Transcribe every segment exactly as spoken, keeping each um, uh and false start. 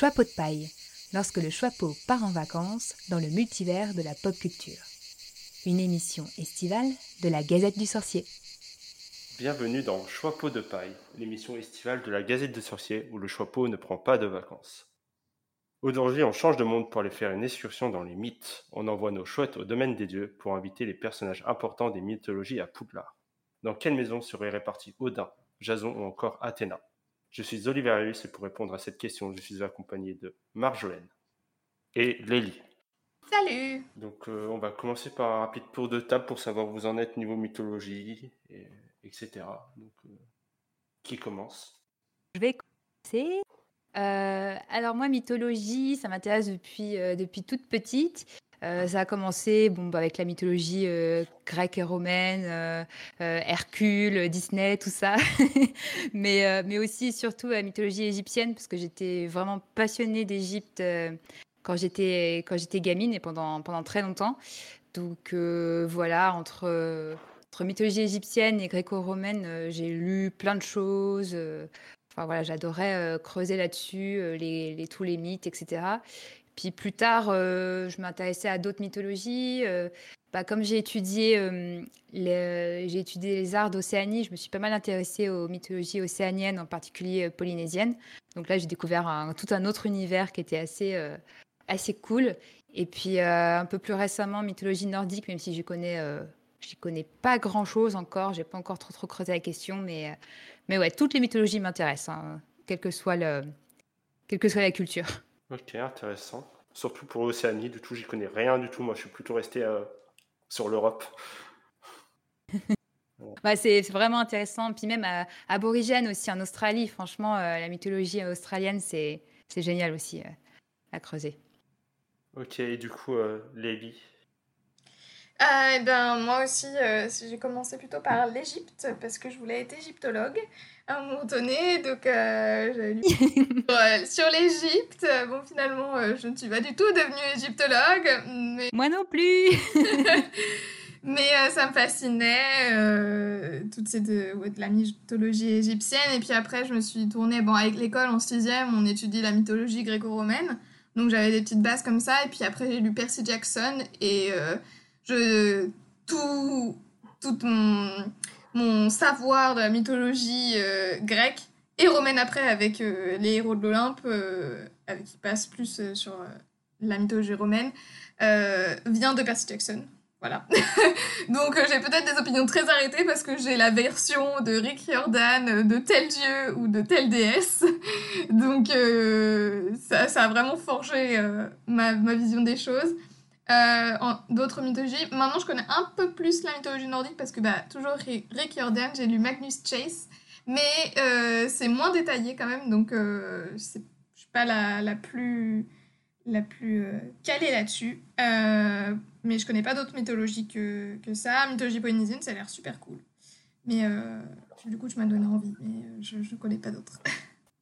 Choixpeau de paille, lorsque le Choixpeau part en vacances dans le multivers de la pop culture. Une émission estivale de la Gazette du sorcier. Bienvenue dans Choixpeau de paille, l'émission estivale de la Gazette du sorcier où le Choixpeau ne prend pas de vacances. Aujourd'hui, on change de monde pour aller faire une excursion dans les mythes. On envoie nos chouettes au domaine des dieux pour inviter les personnages importants des mythologies à Poudlard. Dans quelle maison seraient répartis Odin, Jason ou encore Athéna ? Je suis Oliverius et pour répondre à cette question, je suis accompagné de Marjolaine et Lélie. Salut ! Donc euh, on va commencer par un rapide tour de table pour savoir où vous en êtes niveau mythologie, et, etc. Donc, euh, qui commence ? Je vais commencer. Euh, alors moi, mythologie, ça m'intéresse depuis, euh, depuis toute petite. Euh, ça a commencé bon, bah, avec la mythologie euh, grecque et romaine, euh, euh, Hercule, Disney, tout ça. mais, euh, mais aussi et surtout la mythologie égyptienne, parce que j'étais vraiment passionnée d'Égypte euh, quand, j'étais, quand j'étais gamine et pendant, pendant très longtemps. Donc euh, voilà, entre, euh, entre mythologie égyptienne et gréco-romaine, euh, j'ai lu plein de choses. Euh, Enfin, voilà, j'adorais euh, creuser là-dessus, euh, les, les, tous les mythes, et cetera. Puis plus tard, euh, je m'intéressais à d'autres mythologies. Euh, bah, comme j'ai étudié, euh, les, j'ai étudié les arts d'Océanie, je me suis pas mal intéressée aux mythologies océaniennes, en particulier euh, polynésiennes. Donc là, j'ai découvert un, tout un autre univers qui était assez, euh, assez cool. Et puis euh, un peu plus récemment, mythologie nordique, même si je connais... Euh, Je n'y connais pas grand-chose encore, je n'ai pas encore trop, trop creusé la question, mais, mais ouais, toutes les mythologies m'intéressent, hein, quelle que soit le, quelle que soit la culture. Ok, intéressant. Surtout pour l'Océanie, du tout, j'y connais rien du tout. Moi, je suis plutôt resté euh, sur l'Europe. Bon. Bah, c'est, c'est vraiment intéressant. Puis même à, à aborigène aussi, en Australie, franchement, euh, la mythologie australienne, c'est, c'est génial aussi euh, à creuser. Ok, et du coup, euh, Lélie ? Euh, et ben, moi aussi, euh, j'ai commencé plutôt par l'Égypte, parce que je voulais être égyptologue à un moment donné, donc euh, j'ai lu sur, euh, sur l'Égypte. Bon, finalement, euh, je ne suis pas du tout devenue égyptologue. Mais... Moi non plus. Mais euh, ça me fascinait, euh, toute cette, euh, ouais, de la mythologie égyptienne. Et puis après, je me suis tournée, bon, avec l'école en sixième, on étudie la mythologie gréco-romaine, donc j'avais des petites bases comme ça. Et puis après, j'ai lu Percy Jackson et... Euh, Je, tout tout mon, mon savoir de la mythologie euh, grecque et romaine après avec euh, les héros de l'Olympe, euh, avec, qui passe plus euh, sur euh, la mythologie romaine, euh, vient de Percy Jackson. Voilà. Donc euh, j'ai peut-être des opinions très arrêtées parce que j'ai la version de Rick Riordan de tel dieu ou de telle déesse. Donc euh, ça, ça a vraiment forgé euh, ma, ma vision des choses. Euh, en, d'autres mythologies. Maintenant, je connais un peu plus la mythologie nordique parce que, bah, toujours Rick Riordan, j'ai lu Magnus Chase, mais euh, c'est moins détaillé quand même, donc euh, c'est, je suis pas la, la plus, la plus euh, calée là-dessus. Euh, mais je connais pas d'autres mythologies que, que ça. Mythologie polynésienne, ça a l'air super cool. Mais euh, du coup, je m'en donne envie, mais euh, je, je connais pas d'autres.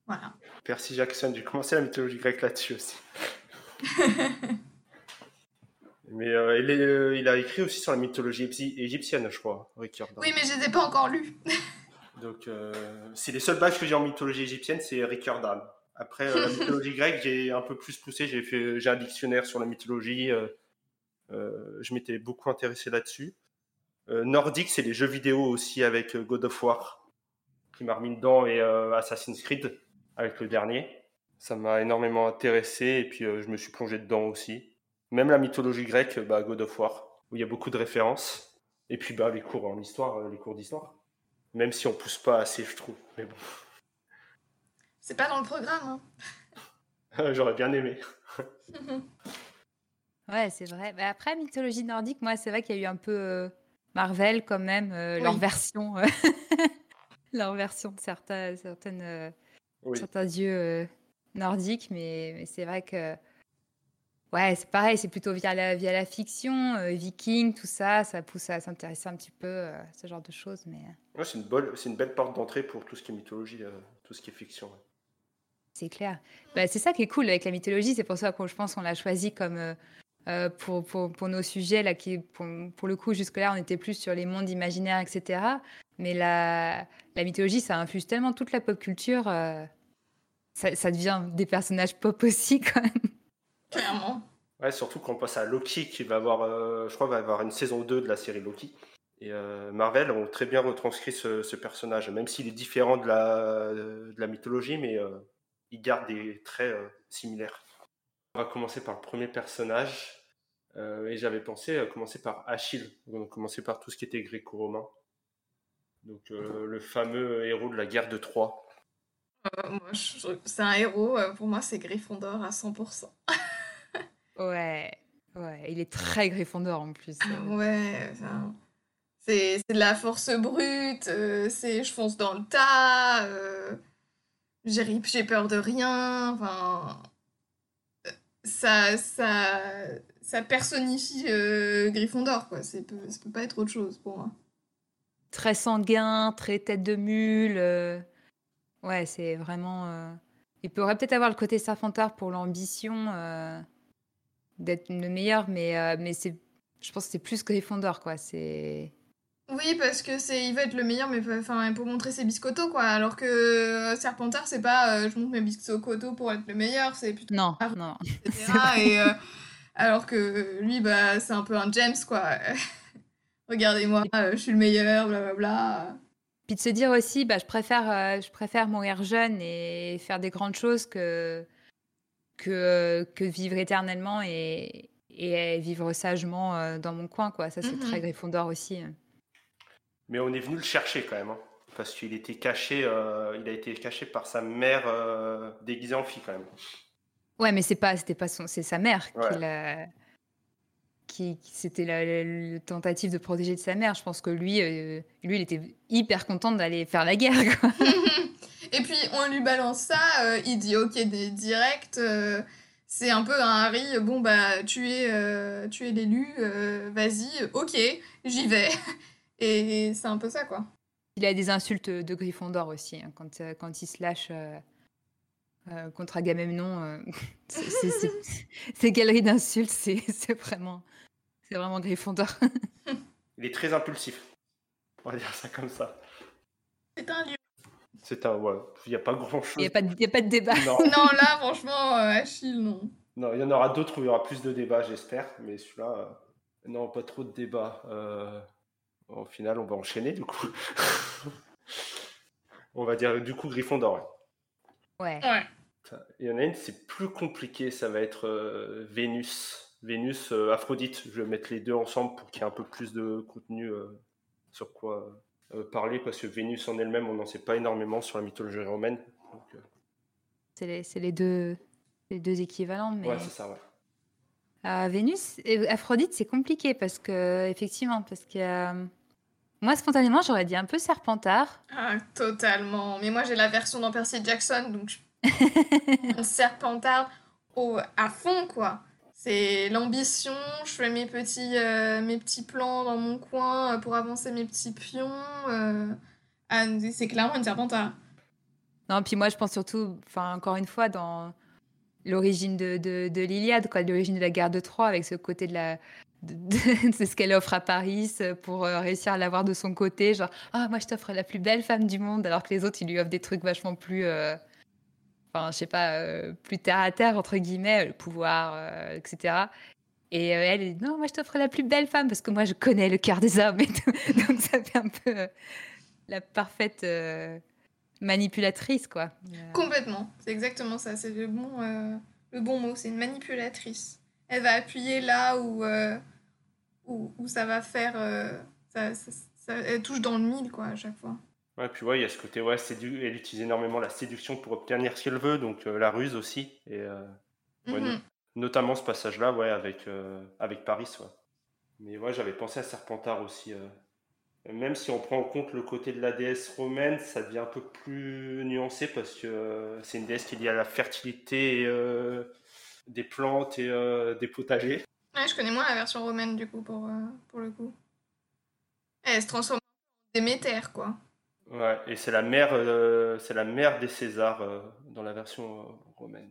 Voilà. Percy Jackson, j'ai commencé la mythologie grecque là-dessus aussi. Mais euh, il, est, euh, il a écrit aussi sur la mythologie égyptienne, je crois, Rick Riordan. Oui, mais je ne les ai pas encore lus. Donc, euh, c'est les seuls pages que j'ai en mythologie égyptienne, c'est Rick Riordan. Après, euh, la mythologie grecque, j'ai un peu plus poussé. J'ai, fait, j'ai un dictionnaire sur la mythologie. Euh, euh, je m'étais beaucoup intéressé là-dessus. Euh, nordique, c'est les jeux vidéo aussi avec God of War, qui m'a remis dedans, et euh, Assassin's Creed, avec le dernier. Ça m'a énormément intéressé, et puis euh, je me suis plongé dedans aussi. Même la mythologie grecque, bah, God of War, où il y a beaucoup de références. Et puis bah, les cours en histoire, les cours d'histoire. Même si on ne pousse pas assez, je trouve. Mais bon. C'est pas dans le programme, hein. J'aurais bien aimé. Ouais, c'est vrai. Mais après, mythologie nordique, moi, c'est vrai qu'il y a eu un peu euh, Marvel quand même, euh, oui. leur version. Euh, leur version de certains, certaines, euh, oui. certains dieux euh, nordiques. Mais, mais c'est vrai que. Ouais, c'est pareil, c'est plutôt via la, via la fiction, euh, viking, tout ça, ça pousse à s'intéresser un petit peu à euh, ce genre de choses. Mais... Ouais, c'est, une bol, c'est une belle porte d'entrée pour tout ce qui est mythologie, euh, tout ce qui est fiction. Ouais. C'est clair. Bah, c'est ça qui est cool avec la mythologie, c'est pour ça que je pense qu'on l'a choisi comme, euh, pour, pour, pour nos sujets, là, qui, pour, pour le coup, jusque-là, on était plus sur les mondes imaginaires, et cetera. Mais la, la mythologie, ça infuse tellement toute la pop culture... Euh... ça, ça devient des personnages pop aussi, quand même. Clairement. Ouais, surtout qu'on passe à Loki, qui va avoir, euh, je crois, va avoir une saison deux de la série Loki. Et euh, Marvel ont très bien retranscrit ce, ce personnage, même s'il est différent de la, de la mythologie, mais euh, il garde des traits euh, similaires. On va commencer par le premier personnage, euh, et j'avais pensé à commencer par Achille, donc commencer par tout ce qui était gréco-romain. Donc euh, le fameux héros de la guerre de Troie. Euh, moi, je, c'est un héros, euh, pour moi c'est Gryffondor à cent pour cent. Ouais, ouais, il est très Gryffondor en plus. Euh. Ouais, enfin... C'est, c'est de la force brute, euh, c'est je fonce dans le tas, euh, j'ai, j'ai peur de rien, enfin... Ça, ça, ça personnifie euh, Gryffondor, quoi. C'est, ça peut pas être autre chose pour moi. Très sanguin, très tête de mule... Euh... Ouais, c'est vraiment... Euh... Il pourrait peut-être avoir le côté Serpentard pour l'ambition euh... d'être le meilleur, mais, euh, mais c'est... je pense que c'est plus Gryffondor, quoi. C'est... Oui, parce que c'est, il va être le meilleur, mais enfin, pour montrer ses biscottos, quoi. Alors que Serpentard, c'est pas euh, je montre mes biscottos pour être le meilleur, c'est plutôt non, rare, non, et cetera. Et euh, alors que lui, bah, c'est un peu un James, quoi. Regardez-moi, euh, je suis le meilleur, blablabla. Puis de se dire aussi, bah, je préfère, euh, je préfère mourir jeune et faire des grandes choses que que euh, que vivre éternellement et et vivre sagement euh, dans mon coin, quoi. Ça, c'est mm-hmm. très Gryffondor aussi. Hein. Mais on est venu le chercher quand même, hein, parce qu'il était caché, euh, il a été caché par sa mère euh, déguisée en fille quand même. Ouais, mais c'est pas, c'était pas son, c'est sa mère ouais. qui l'a, qui, qui c'était la, la, la tentative de protéger de sa mère. Je pense que lui, euh, lui, il était hyper content d'aller faire la guerre, quoi. Et puis on lui balance ça, euh, il dit ok direct. Euh... C'est un peu un Harry, bon bah tu es, euh, tu es l'élu, euh, vas-y, ok, j'y vais. Et c'est un peu ça, quoi. Il a des insultes de Gryffondor aussi, hein, quand, euh, quand il se lâche euh, euh, contre Agamemnon. Euh, c'est, c'est, c'est, ces galeries d'insultes, c'est, c'est, vraiment, c'est vraiment Gryffondor. Il est très impulsif, on va dire ça comme ça. C'est un lieu. C'est un, ouais, il n'y a pas grand-chose. Il n'y a, a pas de débat. Non, non là, franchement, euh, Achille, non. Non, il y en aura d'autres où il y aura plus de débats, j'espère. Mais celui-là, euh, non, pas trop de débats. Euh, au final, on va enchaîner, du coup. On va dire, du coup, Gryffondor. Ouais. ouais. Il y en a une, c'est plus compliqué. Ça va être euh, Vénus. Vénus, euh, Aphrodite. Je vais mettre les deux ensemble pour qu'il y ait un peu plus de contenu euh, sur quoi... Euh... Euh, parler parce que Vénus en elle-même, on n'en sait pas énormément sur la mythologie romaine. Donc, euh... c'est, les, c'est les deux, les deux équivalents. Mais... Ouais, c'est ça. Ouais. Euh, Vénus, et Aphrodite, c'est compliqué parce que effectivement, parce que euh... moi spontanément, j'aurais dit un peu Serpentard. Ah, totalement. Mais moi, j'ai la version dans Percy Jackson, donc je... Serpentard au à fond, quoi. C'est l'ambition, je fais mes petits, euh, mes petits plans dans mon coin pour avancer mes petits pions. Euh... Ah, c'est clairement une Serpentard. Non, puis moi, je pense surtout, encore une fois, dans l'origine de, de, de l'Iliade, quoi, l'origine de la guerre de Troie, avec ce côté de la... De, de, de ce qu'elle offre à Paris pour euh, réussir à l'avoir de son côté. Genre, ah, oh, moi, je t'offre la plus belle femme du monde, alors que les autres, ils lui offrent des trucs vachement plus... Euh... Enfin, je sais pas, euh, plus terre à terre, entre guillemets, le pouvoir, euh, et cetera. Et euh, elle dit non, moi je t'offre la plus belle femme parce que moi je connais le cœur des hommes et tout. Donc ça fait un peu euh, la parfaite euh, manipulatrice, quoi. Euh... Complètement, c'est exactement ça, c'est le bon, euh, le bon mot, c'est une manipulatrice. Elle va appuyer là où, euh, où, où ça va faire. Euh, ça, ça, ça, elle touche dans le mille, quoi, à chaque fois. Ouais, puis ouais, il y a ce côté, ouais, sédu- elle utilise énormément la séduction pour obtenir ce qu'elle veut, donc euh, la ruse aussi, et euh, mm-hmm. ouais, no- notamment ce passage-là, ouais, avec, euh, avec Paris, ouais. Mais ouais, j'avais pensé à Serpentard aussi. Euh. Même si on prend en compte le côté de la déesse romaine, ça devient un peu plus nuancé, parce que euh, c'est une déesse qui est liée à la fertilité et, euh, des plantes et euh, des potagers. Ouais, je connais moins la version romaine, du coup, pour, euh, pour le coup. Elle se transforme en Déméter, quoi. Ouais, et c'est la mère, euh, c'est la mère des Césars euh, dans la version euh, romaine.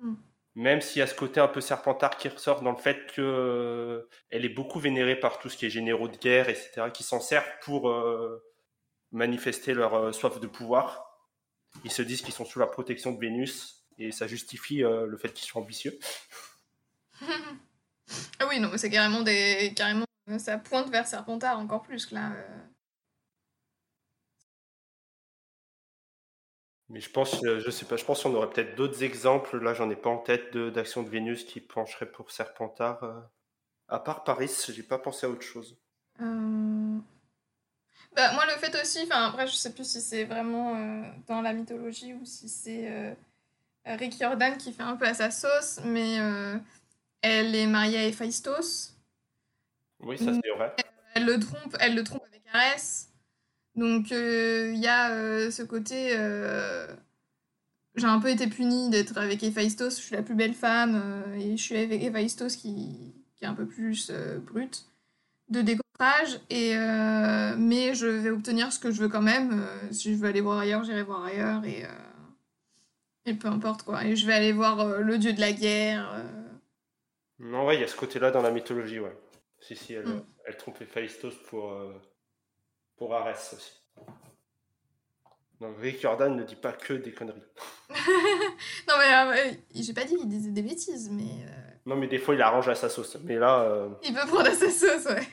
Mm. Même s'il y a ce côté un peu Serpentard qui ressort dans le fait qu'elle euh, est beaucoup vénérée par tout ce qui est généraux de guerre, et cetera, qui s'en servent pour euh, manifester leur euh, soif de pouvoir. Ils se disent qu'ils sont sous la protection de Vénus et ça justifie euh, le fait qu'ils soient ambitieux. Ah oui, non, mais c'est carrément des... carrément... Ça pointe vers Serpentard encore plus, que là. Euh... Mais je pense, euh, je sais pas, je pense qu'on aurait peut-être d'autres exemples. Là, j'en ai pas en tête de, d'action de Vénus qui pencherait pour Serpentard. Euh... À part Paris, j'ai pas pensé à autre chose. Euh... Bah, moi, le fait aussi, enfin, après, je sais plus si c'est vraiment euh, dans la mythologie ou si c'est euh, Rick Riordan qui fait un peu à sa sauce, mais euh, elle est mariée à Héphaïstos. Oui, ça c'est vrai. Elle, elle, le, trompe, elle le trompe avec Arès. Donc, il euh, y a euh, ce côté... Euh, j'ai un peu été punie d'être avec Héphaïstos, je suis la plus belle femme, euh, et je suis avec Héphaïstos qui, qui est un peu plus euh, brute, de décoffrage, et, euh, mais je vais obtenir ce que je veux quand même. Euh, si je veux aller voir ailleurs, j'irai voir ailleurs, et, euh, et peu importe, quoi. Et je vais aller voir euh, le dieu de la guerre. Euh... Non, ouais, il y a ce côté-là dans la mythologie, ouais. Si, si, elle, mm. elle trompe Héphaïstos pour, euh, pour Arès aussi. Donc Rick Riordan ne dit pas que des conneries. Non, mais euh, j'ai pas dit qu'il disait des bêtises, mais... Euh... Non, mais des fois, il arrange à sa sauce. Mais là... Euh... Il peut prendre à sa sauce, ouais.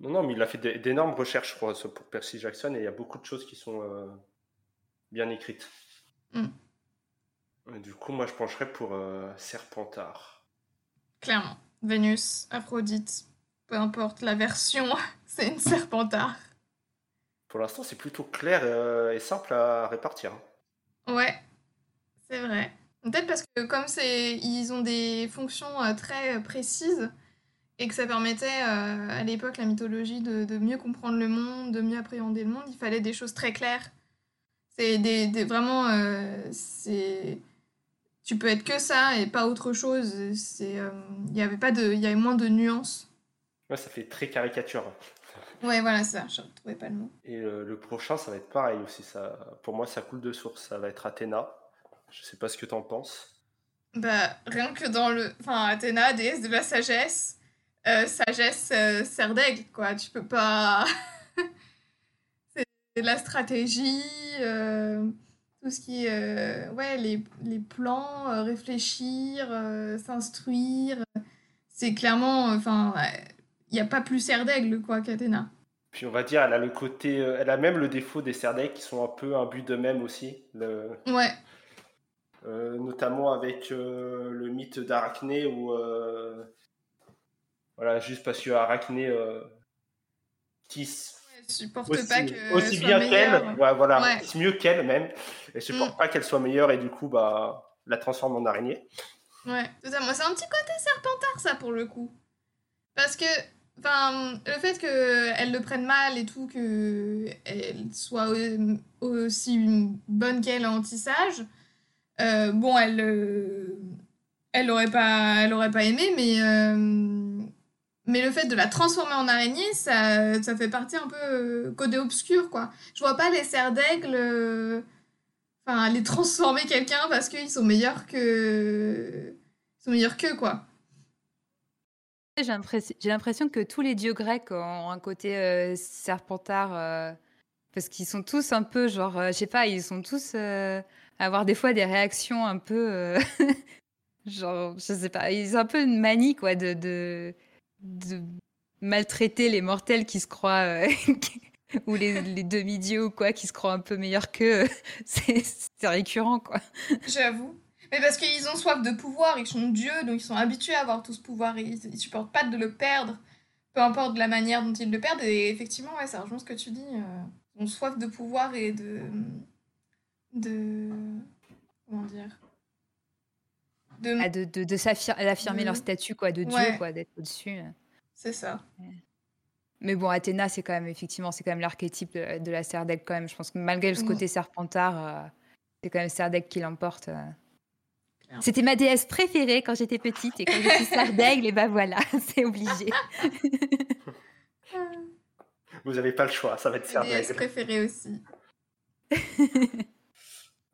Non, non, mais il a fait d- d'énormes recherches, je crois, pour Percy Jackson, et il y a beaucoup de choses qui sont euh, bien écrites. Mm. Et du coup, moi, je pencherais pour euh, Serpentard. Clairement. Vénus, Aphrodite, peu importe la version, c'est une Serpentard. Pour l'instant, c'est plutôt clair euh, et simple à répartir. Ouais, c'est vrai. Peut-être parce que comme c'est, ils ont des fonctions euh, très précises et que ça permettait euh, à l'époque la mythologie de, de mieux comprendre le monde, de mieux appréhender le monde, il fallait des choses très claires. C'est des, des vraiment... Euh, c'est... Tu peux être que ça et pas autre chose. Il euh, y avait pas de, il y avait moins de nuances. Ouais, ça fait très caricature. Ouais, voilà, ça. Je ne trouvais pas le mot. Et le, le prochain, ça va être pareil aussi. Ça, pour moi, ça coule de source. Ça va être Athéna. Je sais pas ce que t'en penses. Bah, rien que dans le, enfin, Athéna, déesse de la sagesse, euh, sagesse euh, Serdaigle, quoi. Tu peux pas. C'est de la stratégie. Euh... Tout ce qui est euh, ouais, les, les plans, euh, réfléchir, euh, s'instruire. C'est clairement... Enfin, euh, il n'y a pas plus Serdaigle, quoi, qu'Athéna. Puis on va dire, elle a le côté... Euh, elle a même le défaut des Serdaigles qui sont un peu imbus d'eux-mêmes aussi. Le... Ouais. Euh, notamment avec euh, le mythe d'Arachné où... Euh, voilà, juste parce que Arachné... Euh, tisse... supporte aussi, pas que aussi soit bien meilleure. Qu'elle, ouais, voilà, ouais. C'est mieux qu'elle même. Elle supporte mm. pas qu'elle soit meilleure et du coup, bah, la transforme en araignée. Ouais, c'est ça. Moi, c'est un petit côté Serpentard, ça, pour le coup, parce que, enfin, le fait que elle le prenne mal et tout, que elle soit aussi bonne qu'elle en tissage, euh, bon, elle, euh, elle aurait pas, elle aurait pas aimé, mais. Euh, Mais le fait de la transformer en araignée, ça, ça fait partie un peu euh, côté obscur, quoi. Je vois pas les Serdaigles euh, enfin, les transformer quelqu'un parce qu'ils sont meilleurs que... Ils sont meilleurs qu'eux, quoi. J'ai l'impression, j'ai l'impression que tous les dieux grecs ont un côté euh, Serpentard, euh, parce qu'ils sont tous un peu, genre, euh, je sais pas, ils sont tous euh, à avoir des fois des réactions un peu... Euh, genre, je sais pas, ils ont un peu une manie, quoi, de... de... de maltraiter les mortels qui se croient euh, ou les, les demi-dieux ou quoi qui se croient un peu meilleurs qu'eux. c'est, c'est récurrent, quoi. J'avoue, mais parce qu'ils ont soif de pouvoir, ils sont dieux, donc ils sont habitués à avoir tout ce pouvoir et ils, ils supportent pas de le perdre, peu importe la manière dont ils le perdent. Et effectivement, ouais, ça rejoint ce que tu dis, euh, ils ont soif de pouvoir et de de comment dire De... Ah, de, de, de s'affirmer de... leur statut, quoi, de dieu, ouais. Quoi, d'être au-dessus. C'est ça. Mais bon, Athéna, c'est quand même, effectivement, c'est quand même l'archétype de, de la Serdaigle, quand même. Je pense que malgré ce côté Serpentard, euh, c'est quand même Serdaigle qui l'emporte. Euh. C'était ma déesse préférée quand j'étais petite, et quand je suis Serdaigle, et ben voilà, c'est obligé. Vous n'avez pas le choix, ça va être Serdaigle. Déesse préférée aussi.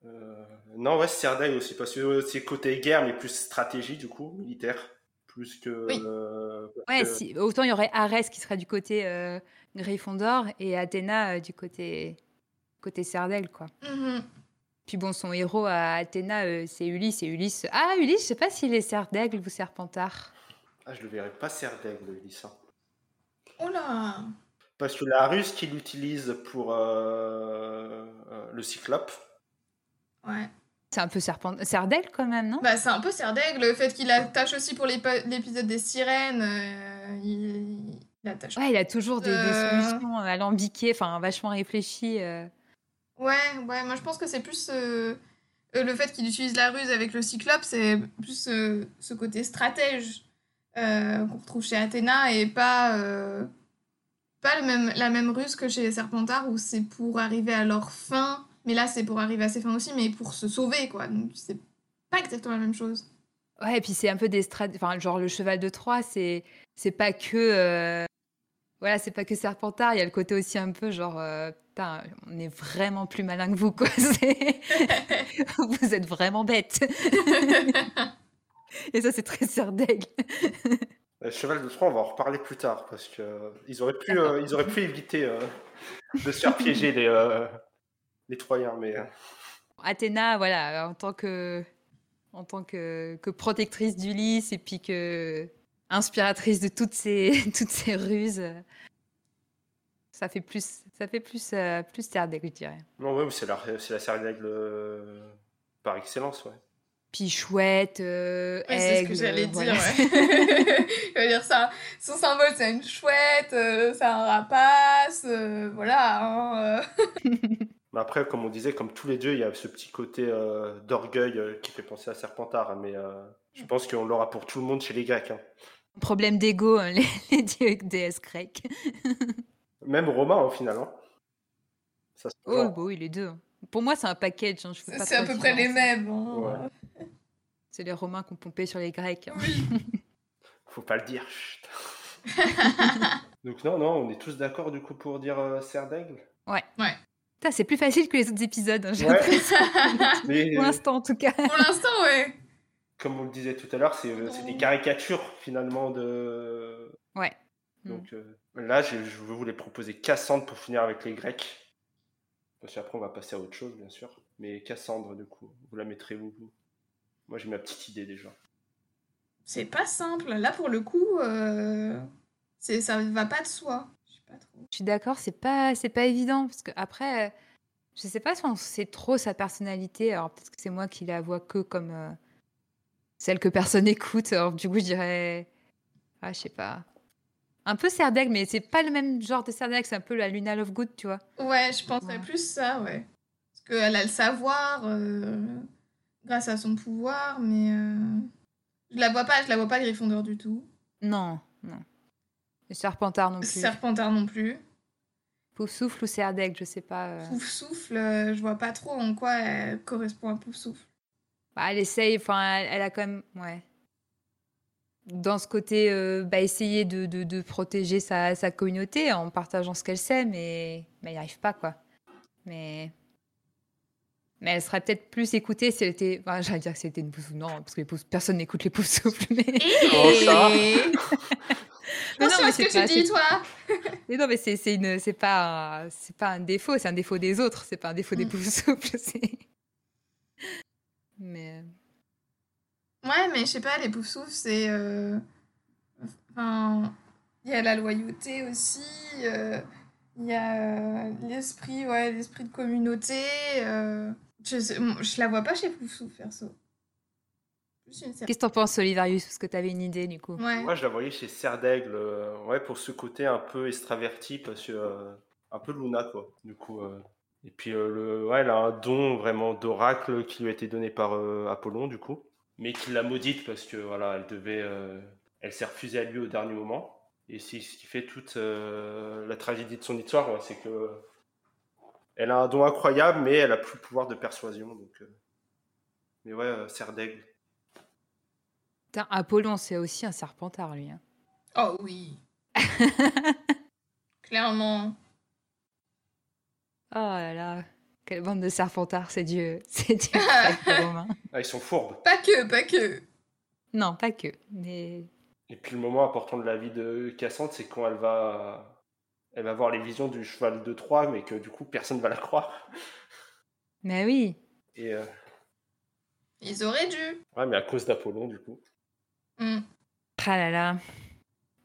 euh... Non, ouais, Serdaigle aussi, parce que c'est côté guerre, mais plus stratégie, du coup, militaire, plus que... Oui. Euh, ouais, que... Si, autant il y aurait Arès qui serait du côté euh, Gryffondor, et Athéna euh, du côté côté Serdaigle, quoi. Mm-hmm. Puis bon, son héros à Athéna, euh, c'est Ulysse. Et Ulysse... Ah, Ulysse, je sais pas s'il est Serdaigle ou Serpentard. Ah, je le verrais pas Serdaigle, Ulysse. Hein. Oh là! Parce que la ruse qu'il utilise pour euh, euh, le cyclope... Ouais. C'est un peu serpent... Serdaigle, quand même, non? Bah, c'est un peu Serdaigle. Le fait qu'il attache aussi pour l'épo- l'épisode des sirènes, euh, il... il attache... Ouais, il a toujours des, euh... des solutions alambiquées, enfin, vachement réfléchies... Euh... Ouais, ouais, moi je pense que c'est plus euh, le fait qu'il utilise la ruse avec le cyclope, c'est plus euh, ce côté stratège euh, qu'on retrouve chez Athéna et pas, euh, pas le même, la même ruse que chez les Serpentards où c'est pour arriver à leur fin, mais là c'est pour arriver à ses fins aussi, mais pour se sauver quoi, donc c'est pas exactement la même chose. Ouais, et puis c'est un peu des stratèges, enfin genre le cheval de Troie, c'est, c'est pas que... Euh... Voilà, c'est pas que Serpentard, il y a le côté aussi un peu genre, euh, putain, on est vraiment plus malin que vous, quoi. C'est... vous êtes vraiment bêtes. Et ça, c'est très Serdaigle. Le cheval de Troie, on va en reparler plus tard, parce qu'ils euh, auraient, euh, ils auraient pu éviter euh, de se faire piéger les, euh, les Troyens. Mais... Athéna, voilà, en tant que, en tant que, que protectrice d'Ulysse, et puis que... inspiratrice de toutes ces, toutes ces ruses. Ça fait plus, ça fait plus, euh, plus Serdaigle, je dirais. Non, ouais, c'est la, c'est la Serdaigle euh, par excellence, ouais. Puis chouette, euh, oui, aigle, c'est ce que j'allais voilà. dire, ouais. Je veux dire, ça, son symbole, c'est une chouette, euh, c'est un rapace, euh, voilà. Hein, euh. Mais après, comme on disait, comme tous les dieux, il y a ce petit côté euh, d'orgueil euh, qui fait penser à Serpentard, mais euh, je pense qu'on l'aura pour tout le monde chez les Grecs, hein. Problème d'ego, hein, les, les dieux déesses grecques. Même romains, au final. Hein. Ça, c'est oh, bon, oui, les deux. Pour moi, c'est un package. Hein, je c'est pas c'est à peu différence. Près les mêmes. Hein. Ouais. C'est les Romains qui ont pompé sur les Grecs. Hein. Oui. Faut pas le dire. Donc non, non, on est tous d'accord, du coup, pour dire euh, Serdaigle. Ouais. Ouais. Putain, c'est plus facile que les autres épisodes. Hein, j'ai ouais. l'impression. Mais... Pour l'instant, en tout cas. Pour l'instant, ouais. Comme on le disait tout à l'heure, c'est, c'est des caricatures, finalement, de... Ouais. Donc euh, là, je, je vais vous les proposer Cassandre pour finir avec les Grecs. Parce qu'après, on va passer à autre chose, bien sûr. Mais Cassandre, du coup, vous la mettrez où, vous? Moi, j'ai ma petite idée, déjà. C'est pas simple. Là, pour le coup, euh, c'est, ça va pas de soi. Je sais pas trop. Je suis d'accord, c'est pas, c'est pas évident. Parce qu'après, je sais pas si on sait trop sa personnalité. Alors, peut-être que c'est moi qui la vois que comme... Euh... celle que personne écoute, alors du coup je dirais, ah je sais pas, un peu Serdaigle, mais c'est pas le même genre de Serdaigle, c'est un peu la Luna Lovegood, tu vois. Ouais, je penserais ouais. plus ça, ouais. Parce qu'elle a le savoir, euh, grâce à son pouvoir, mais euh, je la vois pas, je la vois pas Gryffondor du tout. Non, non. Et Serpentard non plus. Serpentard non plus. Poufsouffle ou Serdaigle, je sais pas. Euh... Poufsouffle, euh, je vois pas trop en quoi elle correspond à Poufsouffle. Bah, elle essaye, enfin, elle, elle a quand même, ouais, dans ce côté, euh, bah, essayer de, de, de protéger sa, sa communauté en partageant ce qu'elle sait, mais, mais elle n'y arrive pas, quoi. Mais, mais elle serait peut-être plus écoutée si elle était, enfin, j'allais dire que c'était une poufsouffle, non, parce que les pouf... personne n'écoute les poufsouffles, mais... Oh, ça mais non, mais c'est ce que pas, tu dis, c'est... toi. Mais non, mais c'est, c'est, une... c'est, pas un... c'est pas un défaut, c'est un défaut des autres, c'est pas un défaut des mm. poufsouffles, c'est... Mais... Ouais, mais je sais pas, les Poufsouffles, c'est... Euh... Enfin, il y a la loyauté aussi, il euh... y a euh... l'esprit, ouais, l'esprit de communauté. Euh... Je, sais... bon, je la vois pas chez Poufsouffles, perso. Qu'est-ce que t'en penses, Olivarius, parce que t'avais une idée, du coup. Ouais. Moi, je la voyais chez Serdaigle, euh... ouais, pour ce côté un peu extraverti, parce que... Euh... un peu Luna, quoi, du coup... Euh... Et puis, euh, le, ouais, elle a un don vraiment d'oracle qui lui a été donné par euh, Apollon, du coup. Mais qui l'a maudite parce que, voilà, elle devait... Euh, elle s'est refusée à lui au dernier moment. Et c'est ce qui fait toute euh, la tragédie de son histoire, ouais, c'est que... Euh, elle a un don incroyable, mais elle a plus le pouvoir de persuasion, donc... Euh, mais ouais, euh, Serdaigle. Putain, Apollon, c'est aussi un Serpentard, lui. Hein. Oh oui. Clairement. Oh là là, quelle bande de Serpentards, c'est Dieu, c'est Dieu, c'est Romain. Ah, ils sont fourbes. Pas que, pas que. Non, pas que, mais... Et puis le moment important de la vie de Cassandre, c'est quand elle va... elle va avoir les visions du cheval de Troie, mais que du coup, personne ne va la croire. Mais oui. Et euh... ils auraient dû. Ouais, mais à cause d'Apollon, du coup. Mm. Ah là là.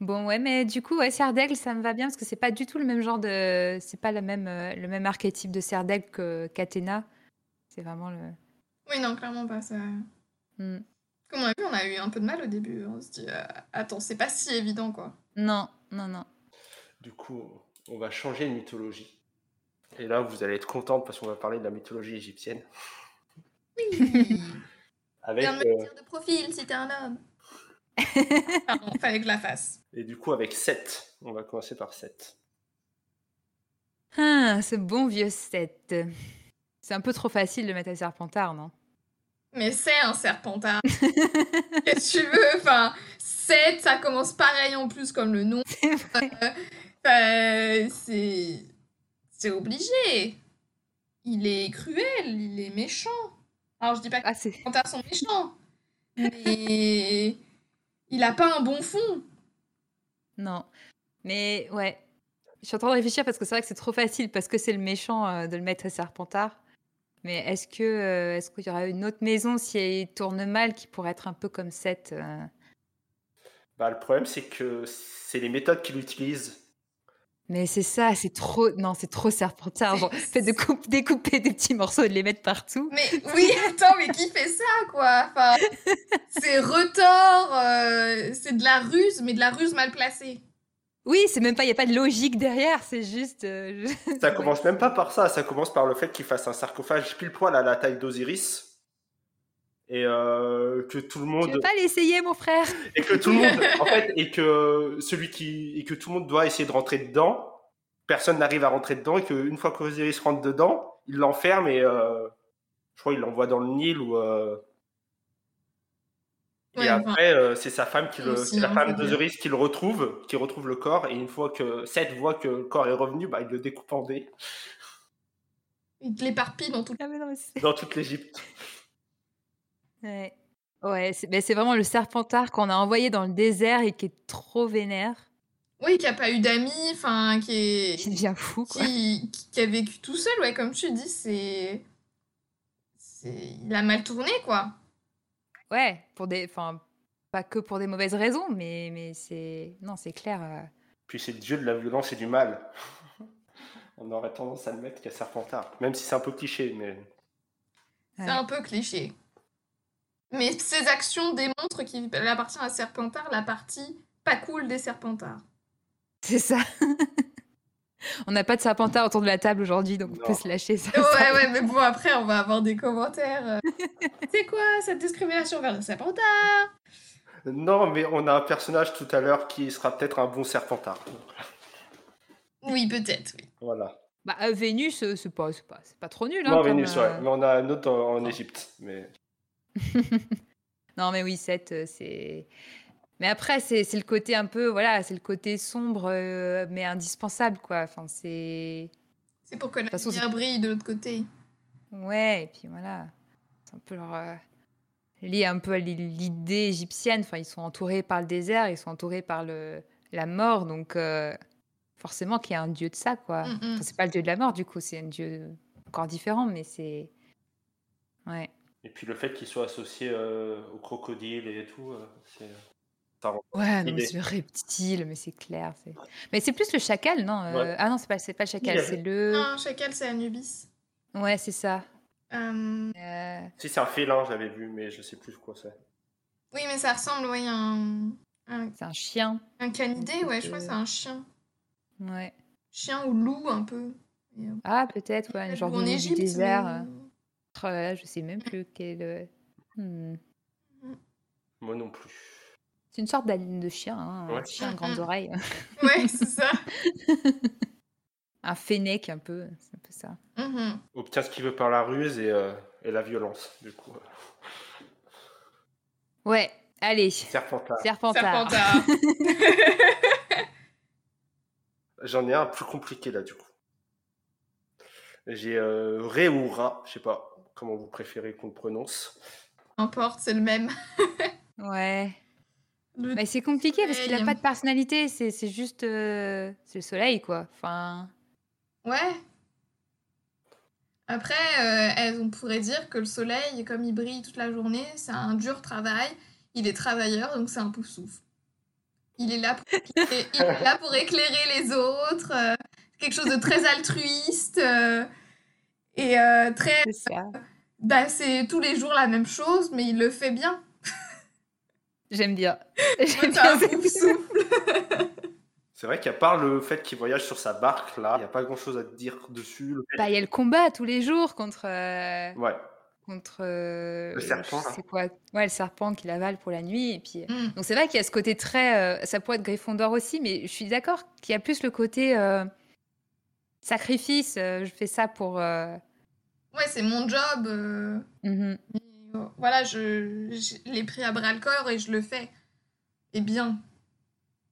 Bon, ouais, mais du coup, ouais, Serdaigle, ça me va bien, parce que c'est pas du tout le même genre de... C'est pas la même, euh, le même archétype de Serdaigle que qu'Athéna. C'est vraiment le... Oui, non, clairement pas, ça... Mm. Comme on a vu, on a eu un peu de mal au début. On se dit, euh, attends, c'est pas si évident, quoi. Non, non, non. Du coup, on va changer de mythologie. Et là, vous allez être contente parce qu'on va parler de la mythologie égyptienne. Oui. Avec, viens de me dire de profil si t'es un homme. Pardon, fallait que je la fasse. Et du coup, avec Seth. On va commencer par Seth. Ah, ce bon vieux Seth. C'est un peu trop facile de mettre à Serpentard, non ? Mais c'est un Serpentard. Qu'est-ce que tu veux ? Enfin, Seth, ça commence pareil en plus comme le nom. C'est vrai. Euh, Euh, c'est... c'est obligé. Il est cruel, il est méchant. Alors, je dis pas que ah, les Serpentards sont méchants, mais il a pas un bon fond. Non, mais ouais. Je suis en train de réfléchir parce que c'est vrai que c'est trop facile, parce que c'est le méchant euh, de le mettre à Serpentard. Mais est-ce, que, euh, est-ce qu'il y aura une autre maison si elle tourne mal qui pourrait être un peu comme cette euh... Bah, le problème, c'est que c'est les méthodes qu'il utilise. Mais c'est ça, c'est trop... Non, c'est trop Serpentard. Genre, fait de coupe... découper des petits morceaux et de les mettre partout. Mais oui, attends, mais qui fait ça, quoi ? Enfin, c'est retors, euh, c'est de la ruse, mais de la ruse mal placée. Oui, c'est même pas... Il n'y a pas de logique derrière, c'est juste... Euh, je... Ça commence même pas par ça. Ça commence par le fait qu'il fasse un sarcophage pile poil à la taille d'Osiris. Et euh, que tout le monde... Tu veux pas l'essayer, mon frère ? Et que tout le monde, en fait, et que celui qui... et que tout le monde doit essayer de rentrer dedans. Personne n'arrive à rentrer dedans, et qu'une fois qu'Osiris rentre dedans, il l'enferme et euh... je crois qu'il l'envoie dans le Nil ou... Euh... Ouais, et après, euh, c'est sa femme qui le... Aussi, c'est la femme d'Osiris qui le retrouve, qui retrouve le corps. Et une fois que Seth voit que le corps est revenu, bah, il le découpe en dés. Il l'éparpille dans, tout... ah, dans toute l'Égypte. Ouais, ouais c'est, mais c'est vraiment le Serpentard qu'on a envoyé dans le désert et qui est trop vénère. Oui, qui n'a pas eu d'amis, enfin, qui est... Qui devient fou, quoi. Qui, qui a vécu tout seul, ouais, comme tu dis, c'est... c'est... Il a mal tourné, quoi. Ouais, pour des... Enfin, pas que pour des mauvaises raisons, mais, mais c'est... Non, c'est clair. Euh... Puis c'est le dieu de la violence et du mal. On aurait tendance à le mettre qu'à Serpentard, même si c'est un peu cliché, mais... C'est ouais. un peu cliché. Mais ses actions démontrent qu'il appartient à Serpentard, la partie pas cool des Serpentards. C'est ça. On n'a pas de Serpentard autour de la table aujourd'hui, donc non. On peut se lâcher ça. Ouais, ça. Ouais, mais bon, après, on va avoir des commentaires. C'est quoi cette discrimination vers le Serpentard ? Non, mais on a un personnage tout à l'heure qui sera peut-être un bon Serpentard. Oui, peut-être, oui. Voilà. Bah, euh, Vénus, euh, c'est, pas, c'est, pas, c'est pas trop nul. Hein, non, comme, Vénus, euh... ouais. Mais on a un autre en Égypte, mais... Non mais oui, Seth, c'est... Mais après, c'est, c'est le côté un peu, voilà, c'est le côté sombre, euh, mais indispensable, quoi. Enfin, c'est... C'est pour que la lumière brille de l'autre côté. Ouais, et puis voilà. C'est un peu leur... Euh, lié un peu à l'idée égyptienne. Enfin, ils sont entourés par le désert, ils sont entourés par le, la mort, donc euh, forcément qu'il y a un dieu de ça, quoi. Mm-hmm. Enfin, c'est pas le dieu de la mort, du coup, c'est un dieu encore différent, mais c'est... Ouais. Et puis le fait qu'ils soient associés euh, aux crocodiles et tout, euh, c'est... Ça ouais, non, mais c'est le reptile, mais c'est clair. C'est... Mais c'est plus le chacal, non euh... ouais. Ah non, c'est pas, c'est pas le chacal, oui, c'est le... Non, chacal, c'est Anubis. Ouais, c'est ça. Euh... Euh... Si, c'est un félin, j'avais vu, mais je sais plus quoi c'est. Oui, mais ça ressemble, oui, à un... un... C'est un chien. Un canidé, c'est ouais, que... je crois que c'est un chien. Ouais. Chien ou loup, un peu. Ah, peut-être, ouais, genre du Égypte, désert... Mais... Euh... Oh là là, je sais même plus quel... Hmm. Moi non plus. C'est une sorte d'aligne de chien, hein, ouais. Un chien à grandes oreilles. Ouais, c'est ça. Un fennec un peu, c'est un peu ça. Mm-hmm. Obtient ce qu'il veut par la ruse et, euh, et la violence, du coup. Ouais, allez. Serpentard. Serpentard. Serpentard. J'en ai un plus compliqué là, du coup. J'ai euh, Ré ou Ra, je sais pas. Comment vous préférez qu'on le prononce ? N'importe, c'est le même. Ouais. Le... Bah, c'est compliqué parce qu'il n'a pas de personnalité, c'est, c'est juste euh, c'est le soleil quoi. Enfin... Ouais. Après, euh, elle, on pourrait dire que le soleil, comme il brille toute la journée, c'est un dur travail, il est travailleur, donc c'est un Poufsouffle. Il est là pour éclairer, il est là pour éclairer les autres, euh, quelque chose de très altruiste euh, et euh, très... C'est ça. Euh, bah, c'est tous les jours la même chose, mais il le fait bien. J'aime bien. J'aime bien ce Poufsouffle. C'est vrai qu'à part le fait qu'il voyage sur sa barque, là, il n'y a pas grand-chose à dire dessus. Le... Bah, il y a le combat tous les jours contre... Euh... Ouais. Contre... Euh... Le serpent. C'est quoi ? Ouais, le serpent qu'il avale pour la nuit. Et puis... mm. Donc c'est vrai qu'il y a ce côté très... Euh... Ça pourrait être Gryffondor aussi, mais je suis d'accord qu'il y a plus le côté euh... sacrifice. Euh, je fais ça pour... Euh... Ouais, c'est mon job. Euh... Mm-hmm. Voilà, je, je l'ai pris à bras-le-corps et je le fais. Et bien.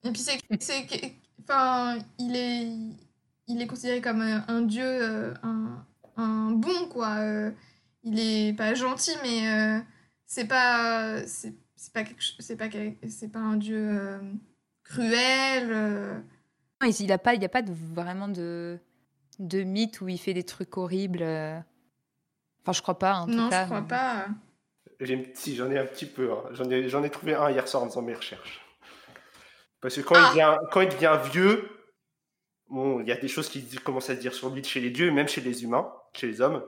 Et puis, c'est, c'est, c'est, enfin, il est, il est considéré comme un dieu, un, un bon, quoi. Il est pas gentil, mais euh, c'est pas, c'est, c'est pas quelque, c'est pas, c'est pas un dieu euh, cruel. Euh. Il n'y a pas, il y a pas de, vraiment de, de mythe où il fait des trucs horribles. Enfin, je crois pas, hein, en tout non, cas. Non, je crois pas. J'ai, si, j'en ai un petit peu. Hein. J'en ai, j'en ai trouvé un hier soir en faisant mes recherches. Parce que quand, ah. il devient, quand il devient vieux, bon, il y a des choses qui commencent à se dire sur lui chez les dieux, même chez les humains, chez les hommes.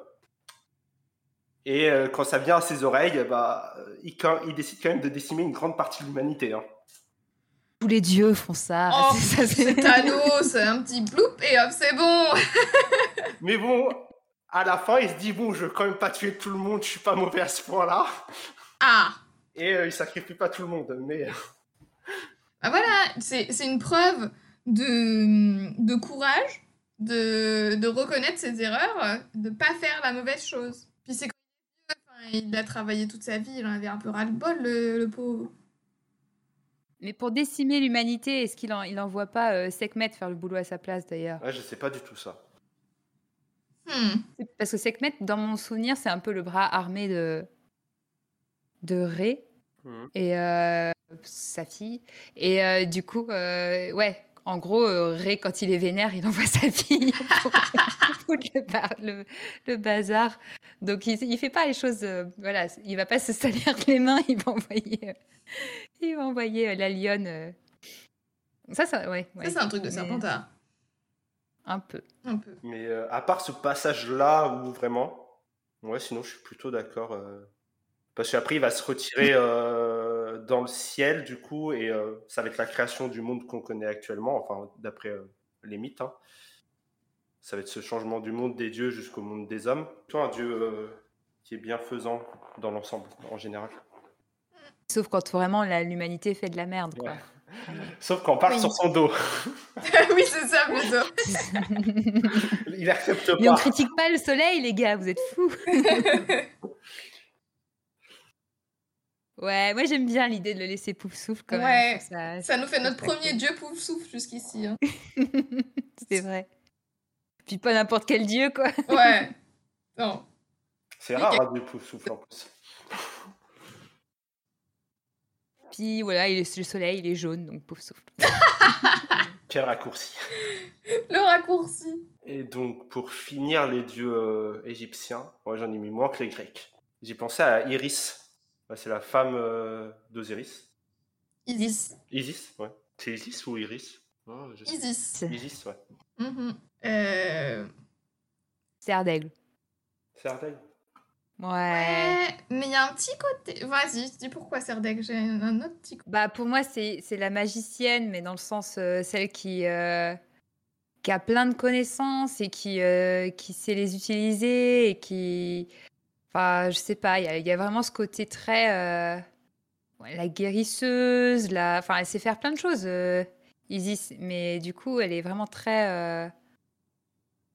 Et euh, quand ça vient à ses oreilles, bah, il, quand, il décide quand même de décimer une grande partie de l'humanité. Hein. Tous les dieux font ça. Oh, c'est, ça, c'est... c'est Thanos, un petit bloup et hop, c'est bon. Mais bon... À la fin, il se dit « Bon, je vais quand même pas tuer tout le monde, je suis pas mauvais à ce point-là. » Ah. Et euh, il sacrifie pas tout le monde, mais... Ah voilà, c'est, c'est une preuve de, de courage, de, de reconnaître ses erreurs, de pas faire la mauvaise chose. Puis c'est comme enfin, il a travaillé toute sa vie, il en avait un peu ras-le-bol, le, le pauvre. Mais pour décimer l'humanité, est-ce qu'il en, il en voit pas euh, Sekhmet faire le boulot à sa place, d'ailleurs ? Ouais, je sais pas du tout ça. Hmm. Parce que Sekhmet, dans mon souvenir, c'est un peu le bras armé de, de Ré hmm. et euh, sa fille. Et euh, du coup, euh, ouais, en gros, euh, Ré, quand il est vénère, il envoie sa fille pour, pour le, le, le bazar. Donc, il ne fait pas les choses... Euh, voilà, il ne va pas se salir les mains, il va envoyer, euh, il va envoyer euh, la lionne. Euh. Ça, ça, ouais, ouais. Ça, c'est un truc de Serpentard. Un peu. Un peu. Mais euh, à part ce passage-là où vraiment... Ouais, sinon, je suis plutôt d'accord. Euh... Parce qu'après, il va se retirer euh, dans le ciel, du coup, et euh, ça va être la création du monde qu'on connaît actuellement, enfin, d'après euh, les mythes. Hein. Ça va être ce changement du monde des dieux jusqu'au monde des hommes. Plutôt un dieu euh, qui est bienfaisant dans l'ensemble, en général. Sauf quand vraiment la, l'humanité fait de la merde, quoi. Ouais. Sauf qu'on part oui. sur son dos. Oui, c'est ça, plutôt. Il accepte pas. Mais on critique pas le soleil, les gars, vous êtes fous. Ouais, moi j'aime bien l'idée de le laisser Poufsouffle quand ouais. même. Ça, ça nous fait notre premier dieu Poufsouffle jusqu'ici. Hein. C'est vrai. Puis pas n'importe quel dieu, quoi. Ouais. Non. C'est rare, un dieu Poufsouffle en plus. Puis voilà, il est, le soleil, il est jaune, donc Poufsouffle. Quel raccourci. Le raccourci. Et donc, pour finir, les dieux euh, égyptiens, moi j'en ai mis moins que les Grecs. J'ai pensé à Iris, bah, c'est la femme euh, d'Osiris. Isis. Isis, ouais. C'est Isis ou Iris oh, je sais. Isis. Isis, ouais. Mm-hmm. Euh... Serdaigle. Serdaigle. Ouais. ouais, mais il y a un petit côté... Vas-y, je dis pourquoi Serdaigle, j'ai un autre petit côté. Bah, pour moi, c'est, c'est la magicienne, mais dans le sens, euh, celle qui, euh, qui a plein de connaissances et qui, euh, qui sait les utiliser et qui... Enfin, je sais pas, il y a, y a vraiment ce côté très... Euh, ouais, la guérisseuse, la... Enfin, elle sait faire plein de choses, euh, Isis, mais du coup, elle est vraiment très... Euh...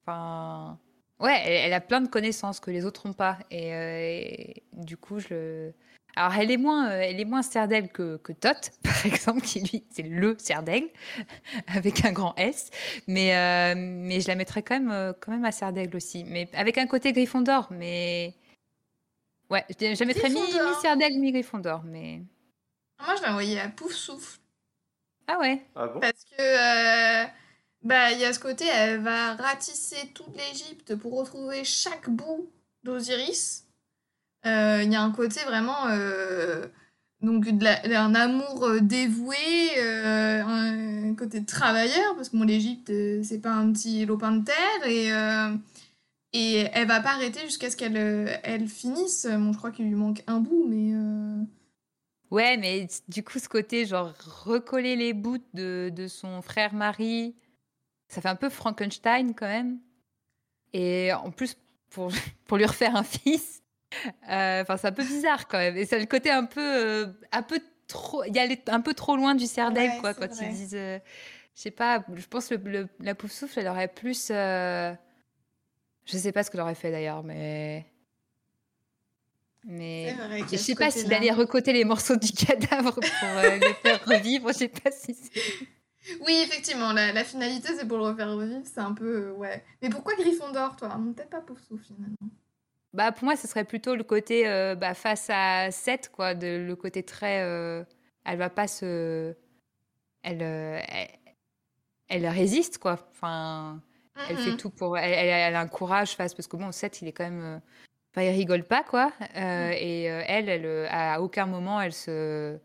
Enfin... Ouais, elle, elle a plein de connaissances que les autres n'ont pas. Et, euh, et du coup, je le... Alors, elle est moins, euh, elle est moins Serdaigle que, que Thoth, par exemple, qui lui, c'est le Serdaigle, avec un grand S. Mais, euh, mais je la mettrais quand même, euh, quand même à Serdaigle aussi. Mais avec un côté Gryffondor, mais... Ouais, je la mettrais mi-Serdaigle, mi-Gryffondor, mais... Moi, je l'ai envoyé à Poufsouffle. Ah ouais? Ah bon? Parce que, euh, bah, il y a ce côté, elle va ratisser toute l'Égypte pour retrouver chaque bout d'Osiris. Il euh, y a un côté vraiment... Euh, donc, de la, un amour dévoué, euh, un côté travailleur, parce que bon, l'Égypte, c'est pas un petit lopin de terre, et, euh, et elle va pas arrêter jusqu'à ce qu'elle elle finisse. Bon, je crois qu'il lui manque un bout, mais... Euh... Ouais, mais du coup, ce côté, genre, recoller les bouts de, de son frère Marie, ça fait un peu Frankenstein, quand même. Et en plus, pour, pour lui refaire un fils... Enfin, euh, c'est un peu bizarre quand même. Et c'est le côté un peu, euh, un peu trop, il y a les, un peu trop loin du Serdaigle, ouais, quoi. Quand vrai. Ils disent, euh, je sais pas, je pense le, le la Poufsouffle, elle aurait plus, euh, je sais pas ce qu'elle aurait fait d'ailleurs, mais, mais vrai, je sais pas si d'aller recoter les morceaux du cadavre pour euh, le faire revivre, je sais pas si. C'est... Oui, effectivement, la, la finalité c'est pour le refaire revivre, c'est un peu, euh, ouais. Mais pourquoi Gryffondor, toi? Peut-être pas Poufsouffle finalement. Bah pour moi, ce serait plutôt le côté euh, bah, face à Seth, quoi, de, le côté très... Euh, elle va pas se... Elle, euh, elle, elle résiste, quoi. Enfin, mm-hmm. Elle fait tout pour... Elle, elle, elle a un courage face... Parce que bon, Seth, il est quand même... Enfin, il rigole pas, quoi. Euh, mm. Et euh, elle, elle, à aucun moment, elle se,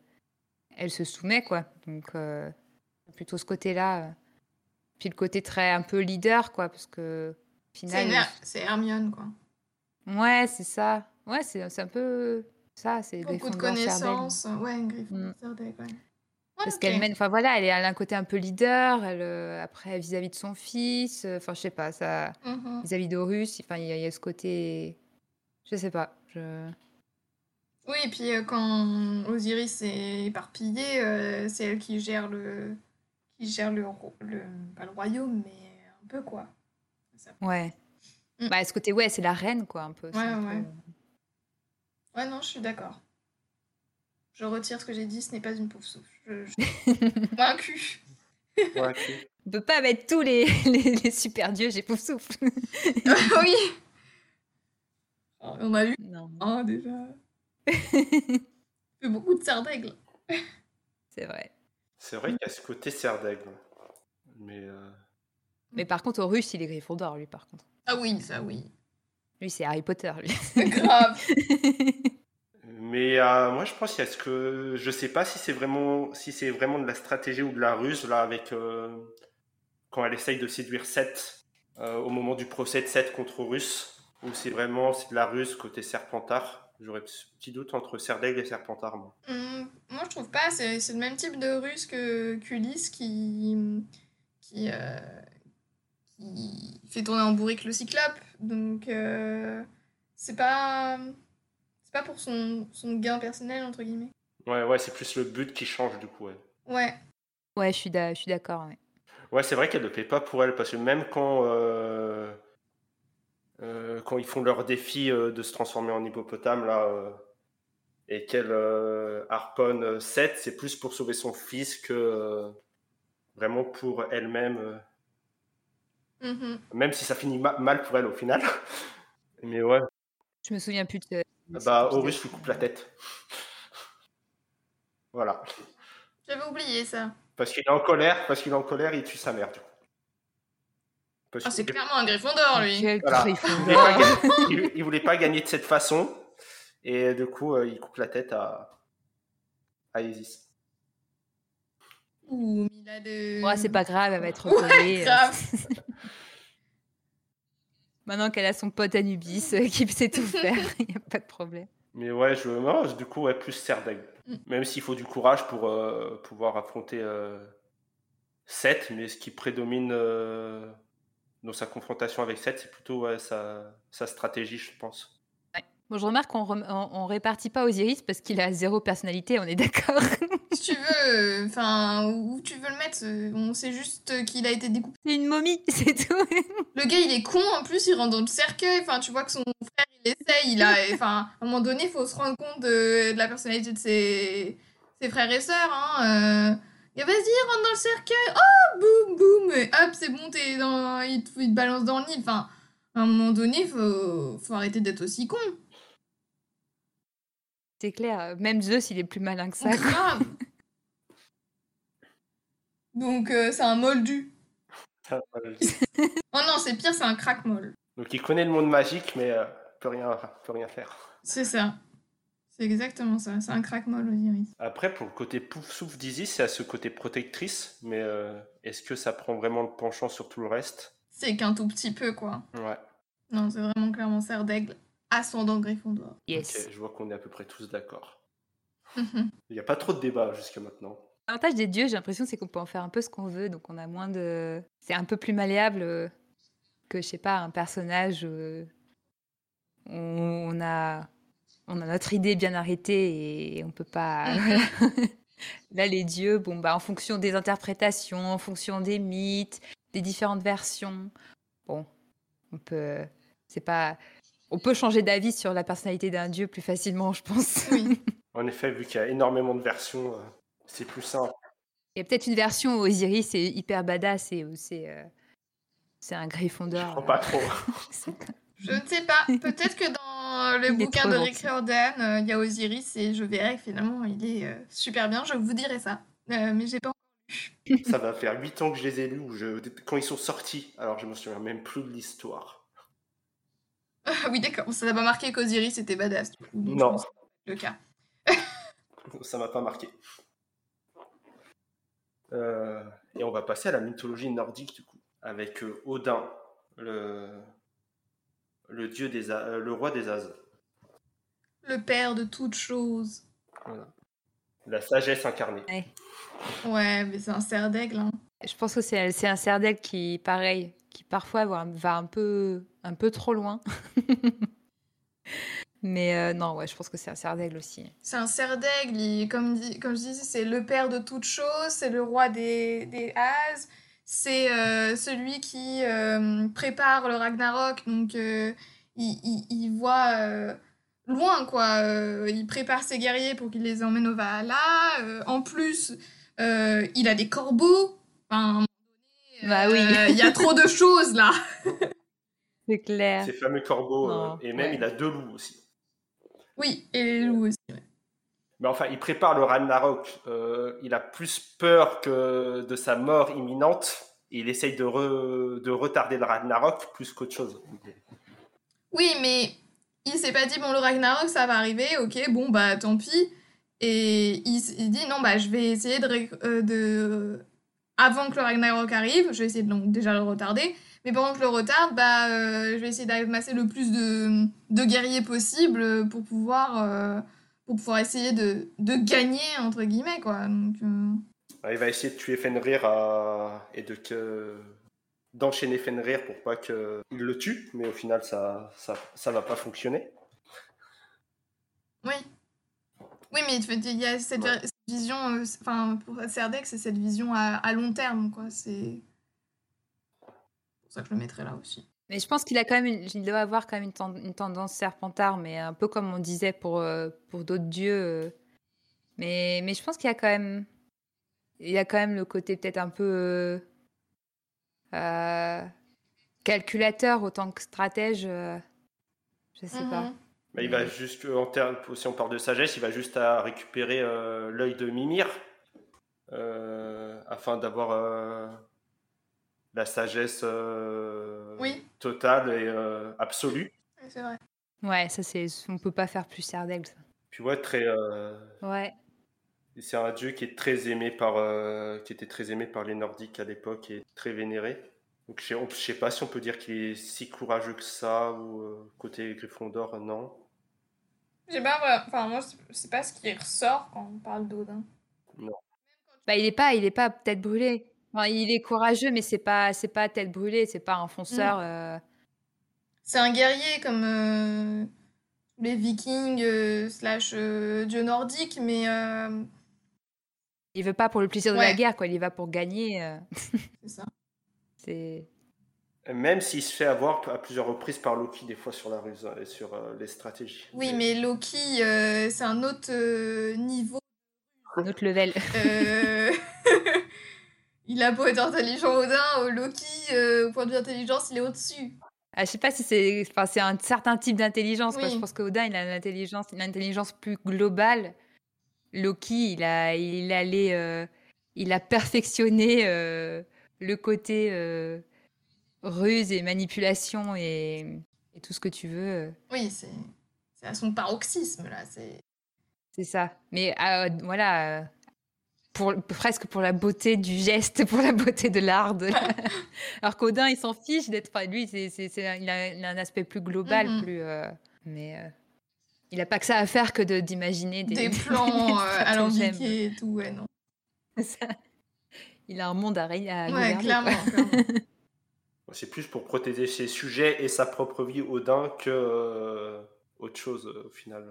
elle se soumet, quoi. Donc, euh, plutôt ce côté-là. Puis le côté très un peu leader, quoi, parce que... Finalement, c'est, une... c'est Hermione, quoi. Ouais, c'est ça. Ouais, c'est, c'est un peu ça. C'est beaucoup de connaissances. Ouais, une Gryffondor Serdaigle. Ouais. Ouais, parce okay. qu'elle mène. Enfin voilà, elle, est, elle a un côté un peu leader. Elle, euh, après, vis-à-vis de son fils. Enfin, euh, je sais pas ça. Mm-hmm. Vis-à-vis d'Horus. Enfin, il y, y a ce côté. Je sais pas. Je... Oui, et puis euh, quand Osiris est éparpillé, euh, c'est elle qui gère le, qui gère le, ro... le, pas le royaume, mais un peu quoi. Ça... Ouais. Bah, ce côté, ouais, c'est la reine, quoi, un peu. Ouais, un ouais. Peu... Ouais, non, je suis d'accord. Je retire ce que j'ai dit, ce n'est pas une Poufsouffle. Je, je... Vaincu. Vaincu. On ne peut pas mettre tous les, les, les super dieux, j'ai Poufsouffle. Oui. On a eu non. un, déjà. C'est beaucoup de Serdaigle. C'est vrai. C'est vrai qu'il y a ce côté Serdaigle. Mais, euh... Mais par contre, au russe, il est Gryffondor, lui, par contre. Ah oui, ça oui. Lui, c'est Harry Potter, lui. C'est grave. Mais euh, moi, je pense qu'il y a ce que... Je sais pas si c'est vraiment, si c'est vraiment de la stratégie ou de la ruse, là, avec... Euh... Quand elle essaye de séduire Seth, euh, au moment du procès de Seth contre Russe, ou c'est vraiment c'est de la ruse côté Serpentard. J'aurais ce petit doute entre Serdaigle et Serpentard, moi. Mmh, moi, je trouve pas. C'est, c'est le même type de ruse que qu'Ulysse qui... qui euh... Il fait tourner en bourrique le cyclope, donc euh, c'est pas c'est pas pour son, son gain personnel entre guillemets. Ouais ouais, c'est plus le but qui change du coup. Ouais. Ouais, ouais je suis da, je suis d'accord. Ouais. Ouais, c'est vrai qu'elle ne paie pas pour elle parce que même quand euh, euh, quand ils font leur défi euh, de se transformer en hippopotame là euh, et qu'elle euh, harponne Seth, c'est plus pour sauver son fils que euh, vraiment pour elle-même. Euh. Mmh. Même si ça finit ma- mal pour elle au final. Mais ouais. Je me souviens plus de... Bah, Horus lui coupe la tête. Voilà. J'avais oublié ça. Parce qu'il est en colère, parce qu'il est en colère, il tue sa mère, du coup. Parce ah, que... c'est clairement un Gryffondor, lui. Quel voilà. Gryffondor. Il, il, il voulait pas gagner de cette façon. Et du coup, euh, il coupe la tête à... à Isis. Ouh, mais il a de... Ouais, c'est pas grave, elle va être recollée. Ouais, grave. Maintenant qu'elle a son pote Anubis euh, qui sait tout faire, il n'y a pas de problème. Mais ouais, je non, du coup, ouais, plus Serdaigle. Mm. Même s'il faut du courage pour euh, pouvoir affronter euh, Seth, mais ce qui prédomine euh, dans sa confrontation avec Seth, c'est plutôt ouais, sa, sa stratégie, je pense. Ouais. Bon, je remarque qu'on rem... ne répartit pas Osiris parce qu'il a zéro personnalité, on est d'accord. Si tu veux, enfin, euh, où tu veux le mettre, euh, on sait juste euh, qu'il a été découpé. C'est une momie, c'est tout. Le gars, il est con, en plus, il rentre dans le cercueil. Enfin, tu vois que son frère, il essaye, il a... Enfin, à un moment donné, il faut se rendre compte de, de la personnalité de ses, ses frères et sœurs, hein. Euh... Et vas-y, rentre dans le cercueil. Oh, boum, boum. Et hop, c'est bon, t'es dans... Il te... il te balance dans le nid. Enfin, à un moment donné, faut, faut arrêter d'être aussi con. C'est clair, même Zeus, il est plus malin que ça. Grave. Donc, euh, c'est un moldu. C'est un moldu. Oh non, c'est pire, c'est un crack-moll. Donc, il connaît le monde magique, mais euh, peut rien, peut rien faire. C'est ça. C'est exactement ça. C'est un crack-moll, Osiris. Après, pour le côté Poufsouffle d'Isis, c'est à ce côté protectrice, mais euh, est-ce que ça prend vraiment le penchant sur tout le reste? C'est qu'un tout petit peu, quoi. Ouais. Non, c'est vraiment clairement Serdaigle. Ascendant Gryffondor. Yes. Okay, je vois qu'on est à peu près tous d'accord. Il n'y a pas trop de débat jusqu'à maintenant. L'avantage des dieux, j'ai l'impression, c'est qu'on peut en faire un peu ce qu'on veut, donc on a moins de... C'est un peu plus malléable que, je sais pas, un personnage. Euh... On a... on a notre idée bien arrêtée et on peut pas... Là, les dieux, bon, bah, en fonction des interprétations, en fonction des mythes, des différentes versions, bon, on peut... C'est pas... On peut changer d'avis sur la personnalité d'un dieu plus facilement, je pense. Oui. En effet, vu qu'il y a énormément de versions, c'est plus simple. Il y a peut-être une version où Osiris c'est hyper badass et où c'est, euh, c'est un Gryffondor. Je crois pas trop. Je ne sais pas. Peut-être que dans le il bouquin de Rick Riordan, il euh, y a Osiris et je verrai que finalement, il est euh, super bien. Je vous dirai ça. Euh, mais j'ai pas encore lu. Ça va faire huit ans que je les ai lus ou je... quand ils sont sortis. Alors, je me souviens même plus de l'histoire. Oui, d'accord. Ça t'a pas marqué qu'Osiris était badass, du coup. Non. Le cas. Ça m'a pas marqué. Euh, et on va passer à la mythologie nordique, du coup. Avec euh, Odin, le... Le, dieu des a... le roi des As. Le père de toutes choses. Voilà. La sagesse incarnée. Ouais, ouais mais c'est un Serdaigle, hein. Je pense que c'est, c'est un Serdaigle qui, pareil, qui parfois va, va un peu... un peu trop loin. Mais euh, non, ouais, je pense que c'est un Serdaigle aussi. C'est un Serdaigle, il, comme, dit, comme je disais, c'est le père de toutes choses, c'est le roi des, des As, c'est euh, celui qui euh, prépare le Ragnarok, donc euh, il, il, il voit euh, loin, quoi. Euh, il prépare ses guerriers pour qu'il les emmène au Valhalla. Euh, en plus, euh, il a des corbeaux. Enfin, euh, bah oui. Il y a trop de choses, là. C'est clair. Ces fameux corbeaux. Euh, et même, ouais. Il a deux loups aussi. Oui, et les loups aussi. Ouais. Mais enfin, il prépare le Ragnarok. Euh, il a plus peur que de sa mort imminente. Et il essaye de, re... de retarder le Ragnarok plus qu'autre chose. Oui, mais il s'est pas dit, bon, le Ragnarok, ça va arriver. Ok, bon, bah, tant pis. Et il, il dit, non, bah, je vais essayer de... Ré... Euh, de... Avant que le Ragnarok arrive, je vais essayer de donc, déjà le retarder. Mais pendant que je le retarde, bah, euh, je vais essayer d'amasser le plus de, de guerriers possible pour pouvoir, euh, pour pouvoir essayer de, de gagner, entre guillemets, quoi. Donc, euh... Il va essayer de tuer Fenrir à... et de que... d'enchaîner Fenrir pour pas qu'il le tue, mais au final, ça, ça, ça va pas fonctionner. Oui. Oui, mais il y a cette, ouais. cette vision... Euh, enfin, pour Serdaigle, c'est cette vision à, à long terme, quoi. C'est... C'est pour ça que je le mettrais là aussi. Mais je pense qu'il a quand même une, il doit avoir quand même une, ten, une tendance Serpentard, mais un peu comme on disait pour, euh, pour d'autres dieux. Euh, mais, mais je pense qu'il y a quand même, il y a quand même le côté peut-être un peu euh, euh, calculateur autant que stratège. Euh, je sais mm-hmm. pas. Mais il va juste, en termes, si on parle de sagesse, il va juste à récupérer euh, l'œil de Mimir euh, afin d'avoir... Euh... la sagesse euh, oui. totale et euh, absolue. C'est vrai. Ouais, ça c'est, on peut pas faire plus Serdaigle. Puis ouais, très. Euh... Ouais. C'est un dieu qui est très aimé par, euh, qui était très aimé par les Nordiques à l'époque et très vénéré. Donc je sais, on, je sais pas si on peut dire qu'il est si courageux que ça ou euh, côté Gryffondor, non. J'ai pas, voilà. Enfin moi c'est pas ce qui ressort quand on parle d'Odin. Non. Bah il est pas, il est pas peut-être brûlé. Enfin, il est courageux, mais c'est pas, c'est pas tête brûlée, c'est pas un fonceur. Mmh. Euh... C'est un guerrier comme euh, les Vikings euh, slash euh, dieux nordiques, mais euh... il veut pas pour le plaisir ouais. de la guerre, quoi. Il y va pour gagner. Euh... c'est ça. C'est. Même s'il se fait avoir à plusieurs reprises par Loki, des fois sur la ruse et sur euh, les stratégies. Oui, mais Loki, euh, c'est un autre euh, niveau. Un autre level. euh... Il a beau être intelligent, Odin, Loki, euh, au point de vue intelligence, il est au-dessus. Ah, je sais pas si c'est, enfin, c'est un certain type d'intelligence, quoi. Oui. Je pense qu'Odin, il a une intelligence, une intelligence plus globale. Loki, il a, il allait, euh, il a perfectionné euh, le côté euh, ruse et manipulation et, et tout ce que tu veux. Oui, c'est, c'est à son paroxysme là. C'est, c'est ça. Mais euh, voilà, pour presque pour la beauté du geste, pour la beauté de l'art. De... Alors qu'Odin, il s'en fiche d'être. Enfin, lui, c'est, c'est, c'est, il a, il a un aspect plus global, mm-hmm. plus. Euh, mais. Euh... Il n'a pas que ça à faire que de, d'imaginer des, des plans euh, alambiqués et tout, ouais, non. Ça, il a un monde à, à ouais, gouverner. Clairement, clairement. C'est plus pour protéger ses sujets et sa propre vie, Odin, que euh, autre chose, au final.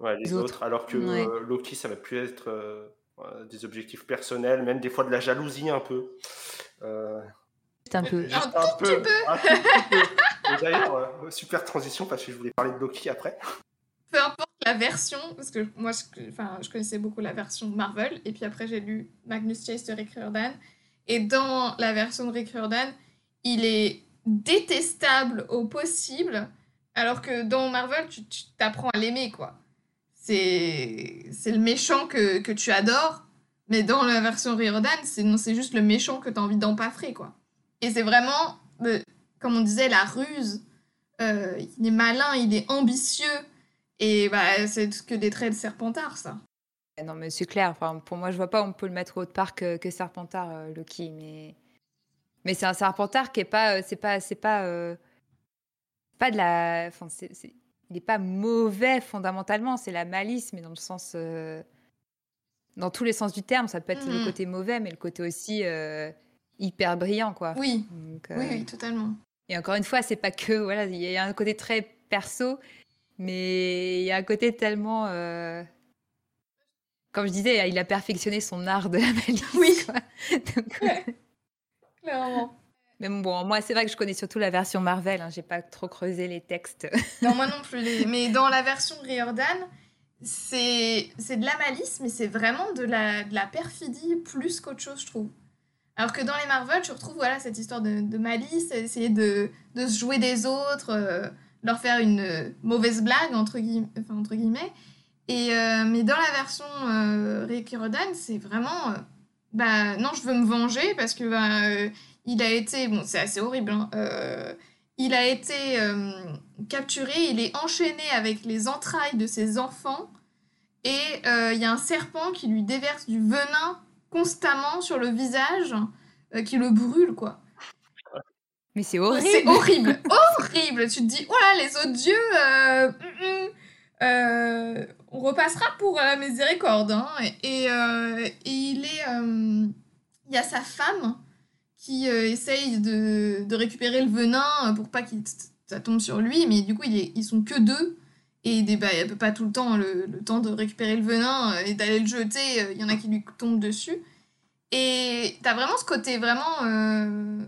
Ouais, les, les autres. autres. Alors que ouais. euh, Loki, ça va plus être euh, des objectifs personnels, même des fois de la jalousie un peu. Euh... Un peu. Juste un, un, tout peu, petit peu. un tout petit peu. Et d'ailleurs, euh, super transition parce que je voulais parler de Loki après. Peu importe la version, parce que moi, je, enfin, je connaissais beaucoup la version Marvel, et puis après j'ai lu Magnus Chase de Rick Riordan, et dans la version de Rick Riordan, il est détestable au possible, alors que dans Marvel, tu, tu t'apprends à l'aimer, quoi. C'est, c'est le méchant que, que tu adores, mais dans la version Riordan, c'est, non, c'est juste le méchant que t'as envie d'empaffrer, quoi. Et c'est vraiment, euh, comme on disait, la ruse. Euh, il est malin, il est ambitieux. Et bah, c'est que des traits de Serpentard, ça. Non, mais c'est clair. Enfin, pour moi, je vois pas on peut le mettre autre part que, que Serpentard, euh, Loki. Mais... mais c'est un Serpentard qui est pas... Euh, c'est pas... C'est pas, euh, pas de la... Enfin, c'est, c'est... Il n'est pas mauvais, fondamentalement. C'est la malice, mais dans le sens... Euh... Dans tous les sens du terme, ça peut être mmh. le côté mauvais, mais le côté aussi... Euh... hyper brillant, quoi. Oui. Donc, euh... oui, oui, totalement. Et encore une fois, c'est pas que... Voilà, il y a un côté très perso, mais il y a un côté tellement... Euh... Comme je disais, il a perfectionné son art de la malice. Oui. Quoi. Donc, ouais. Ouais. Clairement. Mais bon, moi, c'est vrai que je connais surtout la version Marvel. Hein, j'ai pas trop creusé les textes. Non, moi non plus. Les... Mais dans la version Riordan, c'est... c'est de la malice, mais c'est vraiment de la, de la perfidie plus qu'autre chose, je trouve. Alors que dans les Marvel, tu retrouves voilà, cette histoire de, de malice, essayer de, de se jouer des autres, euh, leur faire une euh, mauvaise blague, entre, guille, enfin, entre guillemets. Et, euh, mais dans la version euh, Rick Riordan, c'est vraiment... Euh, bah non, je veux me venger parce que bah, euh, il a été... Bon, c'est assez horrible. Hein, euh, il a été euh, capturé, il est enchaîné avec les entrailles de ses enfants. Et il euh, y a un serpent qui lui déverse du venin constamment sur le visage euh, qui le brûle, quoi. Mais c'est horrible. C'est horrible. Horrible. Tu te dis, oh là, les autres dieux, euh, euh, on repassera pour la miséricorde. Hein. Et, et, euh, et il est... Euh, il y a sa femme qui euh, essaye de, de récupérer le venin pour pas qu'il ça tombe sur lui, mais du coup, il est, ils sont que deux. Et des, bah, elle peut pas tout le temps le, le temps de récupérer le venin et d'aller le jeter. Il euh, y en a qui lui tombent dessus. Et t'as vraiment ce côté vraiment euh,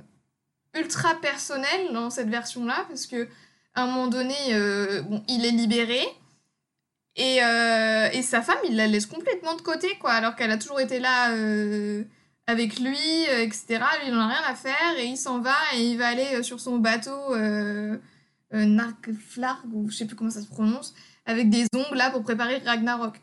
ultra personnel dans cette version-là. Parce qu'à un moment donné, euh, bon, il est libéré. Et, euh, et sa femme, il la laisse complètement de côté, quoi. Alors qu'elle a toujours été là euh, avec lui, euh, et cetera. Lui, il n'en a rien à faire. Et il s'en va et il va aller sur son bateau... Euh, Euh, Nargflarg, ou je sais plus comment ça se prononce, avec des ongles là pour préparer Ragnarok.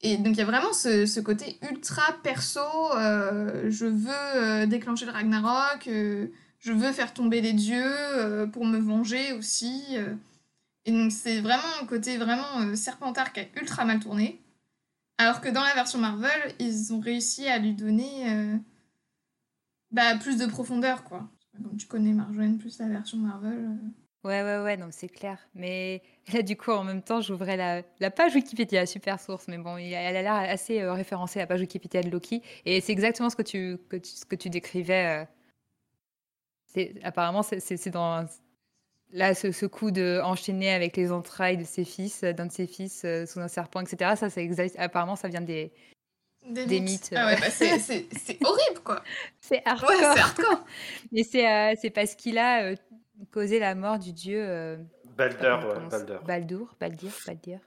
Et donc il y a vraiment ce, ce côté ultra perso, euh, je veux euh, déclencher le Ragnarok, euh, je veux faire tomber les dieux euh, pour me venger aussi. Euh. Et donc c'est vraiment un côté vraiment euh, Serpentard qui a ultra mal tourné. Alors que dans la version Marvel, ils ont réussi à lui donner euh, bah, plus de profondeur, quoi. Comme tu connais Marjolaine plus la version Marvel... Euh... Ouais, ouais, ouais, non, c'est clair. Mais là, du coup, en même temps, j'ouvrais la, la page Wikipédia, super source. Mais bon, elle a l'air assez euh, référencée, la page Wikipédia de Loki. Et c'est exactement ce que tu, que tu, ce que tu décrivais. Euh... C'est, apparemment, c'est, c'est, c'est dans... Là, ce, ce coup d'enchaîner avec les entrailles de ses fils, d'un de ses fils, euh, sous un serpent, et cetera. Ça, c'est exact... Apparemment, ça vient des... Des, des mythes. mythes. Ah ouais, bah c'est, c'est, c'est horrible, quoi. C'est hardcore. Ouais, c'est hardcore. Mais c'est, euh, c'est parce qu'il a... Euh... causer la mort du dieu euh, Baldur, ouais, Baldur. Baldur, Baldur, Baldur.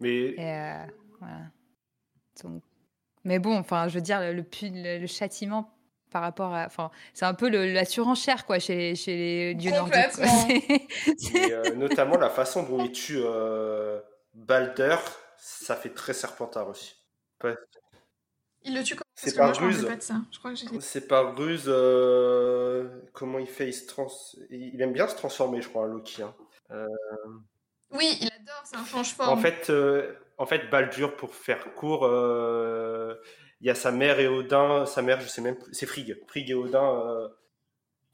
Mais euh, voilà. Donc... mais bon, enfin, je veux dire le, le, le châtiment par rapport à, enfin, c'est un peu le, la surenchère quoi chez, chez les dieux nordiques. Et, euh, notamment la façon dont il tue euh, Baldur, ça fait très Serpentard aussi. Ouais. Il le tue comme c'est par ruse. C'est par ruse. Euh, comment il fait? Il se trans... il aime bien se transformer, je crois, Loki. Hein. Euh... Oui, il adore, c'est un change-forme. En fait, euh, en fait, Baldur, pour faire court. Euh... Il y a sa mère et Odin, sa mère, je sais même, c'est Frigg, Frigg et Odin euh,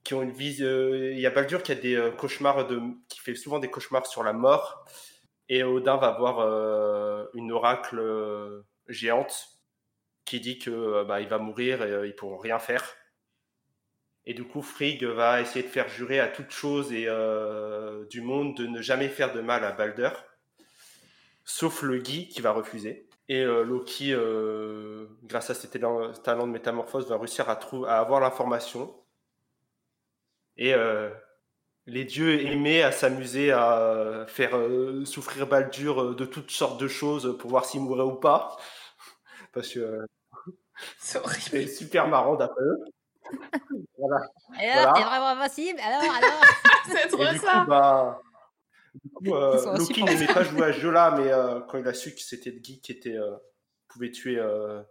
qui ont une vie. Euh, il y a Baldur qui a des euh, cauchemars, de, qui fait souvent des cauchemars sur la mort, et Odin va voir euh, une oracle euh, géante qui dit que euh, bah, il va mourir et euh, ils pourront rien faire. Et du coup, Frigg va essayer de faire jurer à toute chose et euh, du monde de ne jamais faire de mal à Baldur, sauf Loki qui va refuser. Et euh, Loki, euh, grâce à ses talents de métamorphose, va réussir à, trou- à avoir l'information. Et euh, les dieux aimaient à s'amuser à faire euh, souffrir Baldur de toutes sortes de choses pour voir s'il mourait ou pas. Parce que euh, c'est horrible. C'est super marrant d'après eux. Voilà. Et alors, voilà. T'es vraiment invincible. Alors, alors. C'est trop et ça. Coup, bah, Du coup, euh, Loki n'aimait pas jouer à ce jeu-là, mais euh, quand il a su que c'était le geek qui était, euh, pouvait tuer euh,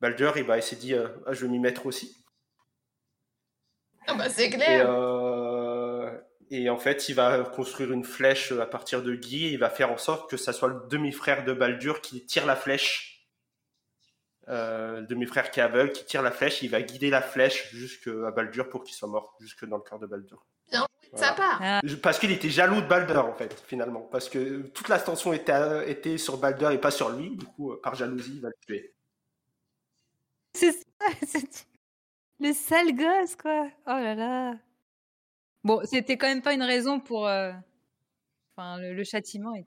Baldur, et bah, il s'est dit euh, ah, je vais m'y mettre aussi. Ah bah c'est clair. Et, euh, et en fait, il va construire une flèche à partir de Guy, et il va faire en sorte que ça soit le demi-frère de Baldur qui tire la flèche, euh, le demi-frère qui est aveugle, qui tire la flèche, il va guider la flèche jusqu'à Baldur pour qu'il soit mort, jusque dans le cœur de Baldur. Bien. Voilà. Ça part. Parce qu'il était jaloux de Baldur en fait, finalement. Parce que toute l'attention était, était sur Baldur et pas sur lui. Du coup, par jalousie, il va le tuer. C'est ça, c'est... le sale gosse, quoi. Oh là là. Bon, c'était quand même pas une raison pour... Euh... Enfin, le, le châtiment. Est...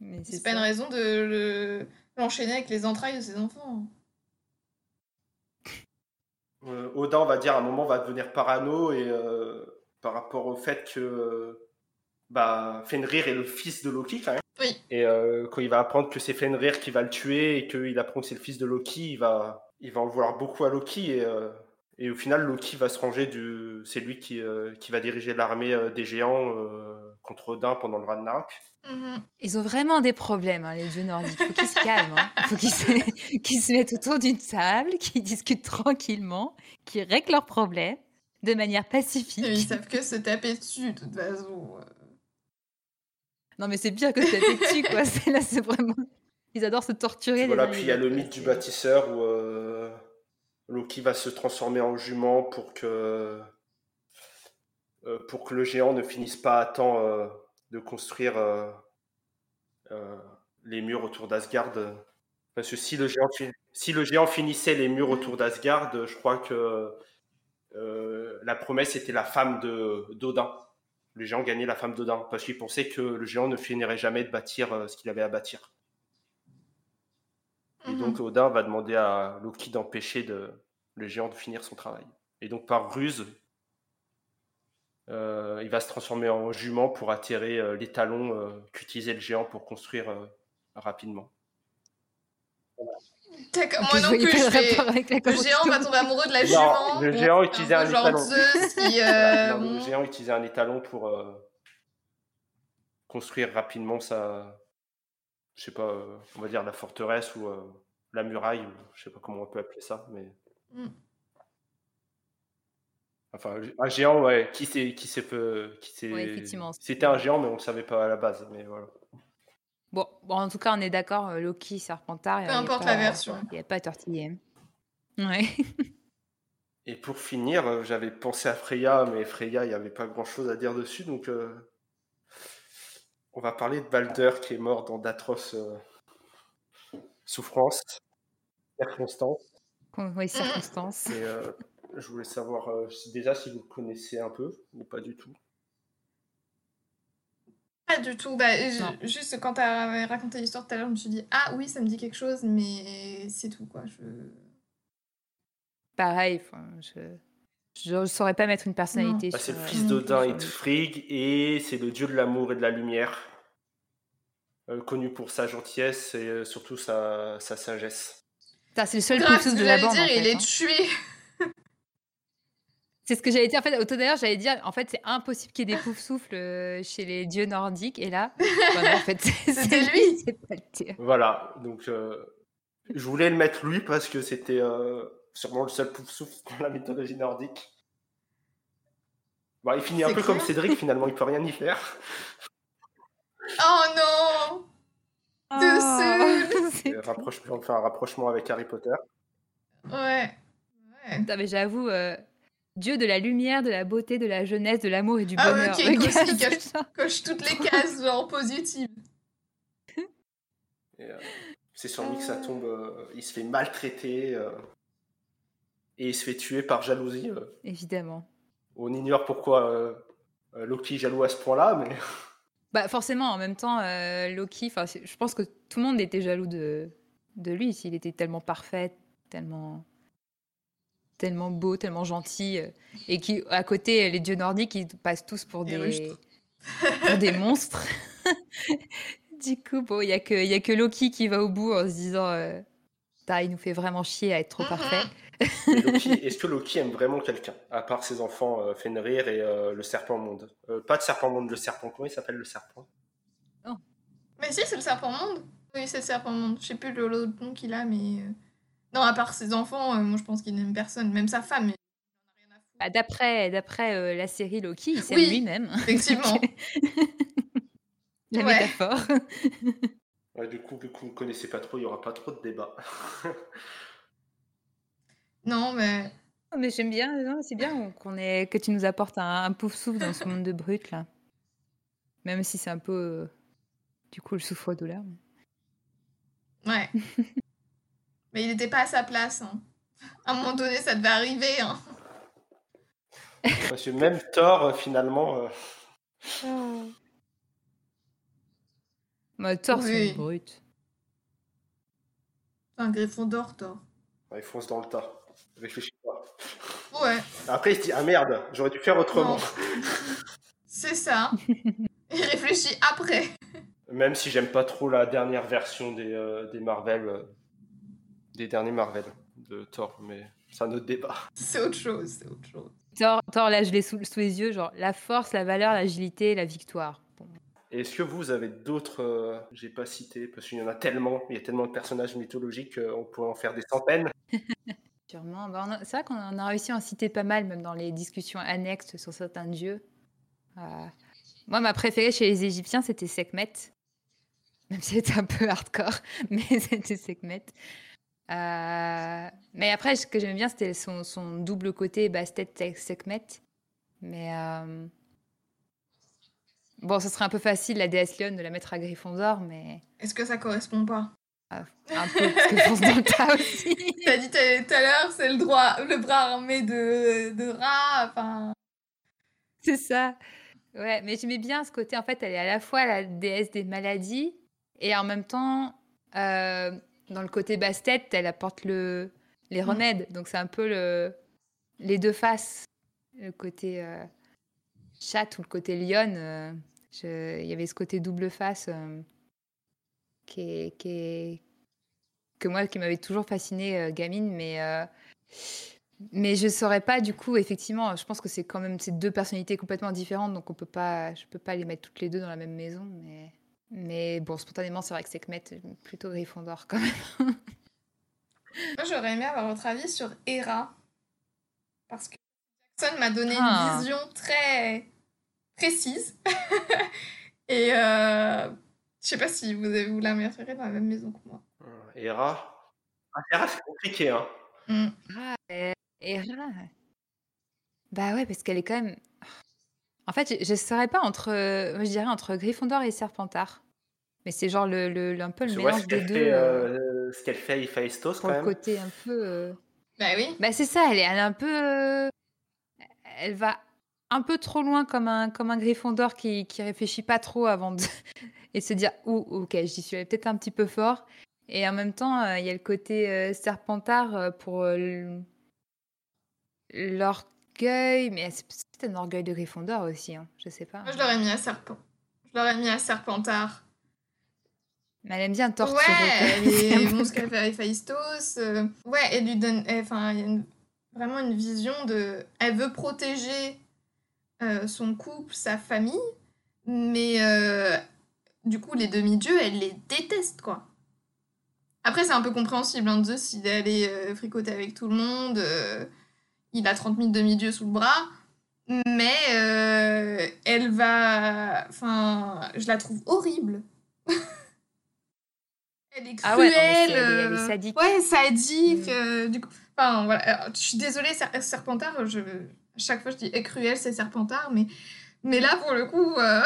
Mais c'est, c'est pas une raison de le... l'enchaîner avec les entrailles de ses enfants. Euh, Odin, on va dire, à un moment, va devenir parano et euh, par rapport au fait que euh, bah, Fenrir est le fils de Loki, quand même. Oui. Et euh, quand il va apprendre que c'est Fenrir qui va le tuer et qu'il apprend que c'est le fils de Loki, il va, il va en vouloir beaucoup à Loki. Et, euh, et au final, Loki va se ranger du... C'est lui qui, euh, qui va diriger l'armée euh, des géants euh, contre Odin pendant le Ragnarok. Mm-hmm. Ils ont vraiment des problèmes, hein, les dieux nordiques. Il faut qu'ils se calment. Il hein. faut qu'ils se... qu'ils se mettent autour d'une table, qu'ils discutent tranquillement, qu'ils règlent leurs problèmes de manière pacifique. Ils savent que se taper dessus, de toute façon. Non, mais c'est pire que se taper dessus, quoi. C'est, là, c'est vraiment... Ils adorent se torturer. Voilà, puis il y a le mythe du bâtisseur où euh, Loki va se transformer en jument pour que, euh, pour que le géant ne finisse pas à temps... Euh... de construire euh, euh, les murs autour d'Asgard. Parce que si le géant, si le géant finissait les murs autour d'Asgard, je crois que euh, la promesse était la femme de, d'Odin. Le géant gagnait la femme d'Odin, parce qu'il pensait que le géant ne finirait jamais de bâtir euh, ce qu'il avait à bâtir. Mmh. Et donc Odin va demander à Loki d'empêcher de, le géant de finir son travail. Et donc par ruse, Euh, il va se transformer en jument pour atterrer euh, les talons euh, qu'utilisait le géant pour construire euh, rapidement. Voilà. D'accord, moi non plus, je vais... avec la le géant va tomber amoureux de la jument. Le géant utilisait un étalon. Le géant utilisait un étalon pour euh, construire rapidement sa, je sais pas, euh, on va dire la forteresse ou euh, la muraille, ou je sais pas comment on peut appeler ça, mais. Mm. Enfin, un géant, ouais, qui s'est... Qui s'est, qui s'est... Oui, effectivement. C'était un géant, mais on ne le savait pas à la base. Mais voilà. Bon, bon, en tout cas, on est d'accord, Loki, Serpentard... Peu importe pas, la version. Il n'y a pas tortillé. Ouais. Et pour finir, j'avais pensé à Freya, mais Freya, il n'y avait pas grand-chose à dire dessus, donc... Euh... On va parler de Baldur, qui est mort dans d'atroces euh... souffrances, circonstances. Oui, circonstances. Et... Euh... Je voulais savoir euh, déjà si vous le connaissez un peu ou pas du tout. Pas du tout. Bah, je, juste quand tu as raconté l'histoire tout à l'heure, je me suis dit ah oui, ça me dit quelque chose, mais c'est tout quoi. Je... Pareil, je ne saurais pas mettre une personnalité. Bah, sur... C'est le fils d'Odin et de Frigg et c'est le dieu de l'amour et de la lumière, euh, connu pour sa gentillesse et euh, surtout sa, sa sagesse. C'est le seul Poufsouffle de la bande. Dire, en fait, il hein. est tué. C'est ce que j'allais dire. En fait, d'ailleurs, j'allais dire, en fait, c'est impossible qu'il y ait des Poufsouffles chez les dieux nordiques. Et là, ben non, en fait, c'était lui. C'est pas le tir. Voilà. Donc, euh, je voulais le mettre lui parce que c'était euh, sûrement le seul Poufsouffle dans la mythologie nordique. Bon, il finit un peu clair. Comme Cédric. Finalement, il peut rien y faire. Oh non. Oh. De rapproche, on fait un rapprochement avec Harry Potter. Ouais. Ouais. Non, mais j'avoue. Euh... Dieu de la lumière, de la beauté, de la jeunesse, de l'amour et du ah bonheur. Ah ouais, ok, Regarde, coche, coche, coche toutes les cases en positive. Et, euh, c'est sur lui que ça tombe, euh, il se fait maltraiter euh, et il se fait tuer par jalousie. Euh. Évidemment. On ignore pourquoi euh, Loki est jaloux à ce point-là, mais... Bah forcément, en même temps, euh, Loki, je pense que tout le monde était jaloux de, de lui, s'il était tellement parfait, tellement... tellement beau, tellement gentil, et qui à côté les dieux nordiques ils passent tous pour des pour des monstres. Du coup, bon, il y a que il y a que Loki qui va au bout en se disant euh, il nous fait vraiment chier à être trop parfait. Loki, est-ce que Loki aime vraiment quelqu'un à part ses enfants euh, Fenrir et euh, le serpent monde euh, Pas de serpent monde, le serpent comment il s'appelle le serpent Non. Mais si, c'est le serpent monde. Oui, c'est le serpent monde. Je sais plus le nom qu'il a, mais non, à part ses enfants, euh, moi je pense qu'il n'aime personne, même sa femme. Mais... Bah, d'après d'après euh, la série Loki, il s'aime oui, lui-même. Effectivement. La ouais. métaphore. Ouais, du coup, du coup, vous ne connaissez pas trop, il n'y aura pas trop de débat. Non, mais. Non, mais j'aime bien, non, c'est bien qu'on ait... que tu nous apportes un, un Poufsouffle dans ce monde de brutes, là. Même si c'est un peu. Euh, du coup, le souffre-douleur. Mais... Ouais. Mais il n'était pas à sa place. Hein. À un moment donné, ça devait arriver. Hein. Parce que même Thor, finalement... Euh... Oh. Bah, Thor, oui. C'est une brute. Un Gryffondor, Thor. Ouais, il fonce dans le tas. Réfléchis pas. Ouais. Après, il se dit, ah merde, j'aurais dû faire autrement. Non. C'est ça. Il réfléchit après. Même si j'aime pas trop la dernière version des, euh, des Marvel... Euh... des derniers Marvel de Thor, mais c'est un autre débat. C'est autre chose, c'est autre chose. Thor, Thor là, je l'ai sous, sous les yeux, genre la force, la valeur, l'agilité, la victoire. Bon. Est-ce que vous avez d'autres... Euh, j'ai pas cité, parce qu'il y en a tellement, il y a tellement de personnages mythologiques qu'on pourrait en faire des centaines. Sûrement. Ben, on a, c'est vrai qu'on a réussi à en citer pas mal, même dans les discussions annexes sur certains dieux. Euh, moi, ma préférée chez les Égyptiens, c'était Sekhmet. Même si c'était un peu hardcore, mais c'était Sekhmet. Euh, mais après, ce que j'aimais bien, c'était son, son double côté Bastet Sekhmet. Mais euh... bon, ce serait un peu facile, la déesse Lionne, de la mettre à Gryffondor, mais... Est-ce que ça correspond pas euh, un peu, parce que je pense dans le tas aussi. T'as dit tout à l'heure, c'est le, droit, le bras armé de, de rats, enfin... C'est ça. Ouais, mais j'aimais bien ce côté, en fait, elle est à la fois la déesse des maladies, et en même temps... Euh... Dans le côté basse-tête, elle apporte le... les remèdes. Mmh. Donc, c'est un peu le... les deux faces. Le côté euh, chatte ou le côté lionne. Euh, je... Il y avait ce côté double face euh, qui est... Qui est... que moi, qui m'avait toujours fascinée, euh, gamine. Mais, euh... mais je ne saurais pas, du coup, effectivement, je pense que c'est quand même ces deux personnalités complètement différentes. Donc, on peut pas... je ne peux pas les mettre toutes les deux dans la même maison, mais... Mais bon, spontanément, c'est vrai que Sekhmet, plutôt Gryffondor quand même. Moi, j'aurais aimé avoir votre avis sur Hera. Parce que Jackson m'a donné ah. une vision très précise. Et euh, je sais pas si vous, vous la mettrez dans la même maison que moi. Hera ah, Hera, c'est compliqué, hein. Mm. Ah, euh, Hera. Bah ouais, parce qu'elle est quand même... En fait, je ne saurais pas entre, euh, je dirais entre Gryffondor et Serpentard. Mais c'est genre le, le, un peu le je mélange des deux. Fait, euh, ce qu'elle fait à Héphaïstos, quand même. Le côté un peu... Euh... Bah oui. Bah c'est ça, elle est, elle est un peu... Euh... Elle va un peu trop loin comme un, comme un Gryffondor qui ne réfléchit pas trop avant de... et se dire, oh, ok, j'y suis allée peut-être un petit peu fort. Et en même temps, il euh, y a le côté euh, Serpentard euh, pour euh, leur... mais c'est peut-être un orgueil de Gryffondor aussi, hein. Je sais pas. Moi, je l'aurais mis à Serpent. Je l'aurais mis à Serpentard. Elle aime bien torturer. Ouais, elle montre ce qu'elle fait avec Héphaïstos. Euh... Ouais, elle lui donne... Enfin, il y a une... vraiment une vision de... Elle veut protéger euh, son couple, sa famille, mais euh, du coup, les demi-dieux, elle les déteste, quoi. Après, c'est un peu compréhensible, hein, Zeus, il est allé euh, fricoter avec tout le monde, euh, il a trente mille demi-dieux sous le bras, mais euh, elle va... Enfin, je la trouve horrible. Elle est cruelle. Ah ouais, non, elle, elle est sadique. Ouais, sadique. Mmh. Euh, du coup, enfin, voilà. Alors, je suis désolée, Ser- Serpentard. Je, chaque fois, je dis eh, cruelle, c'est Serpentard, mais mais là, pour le coup. Euh...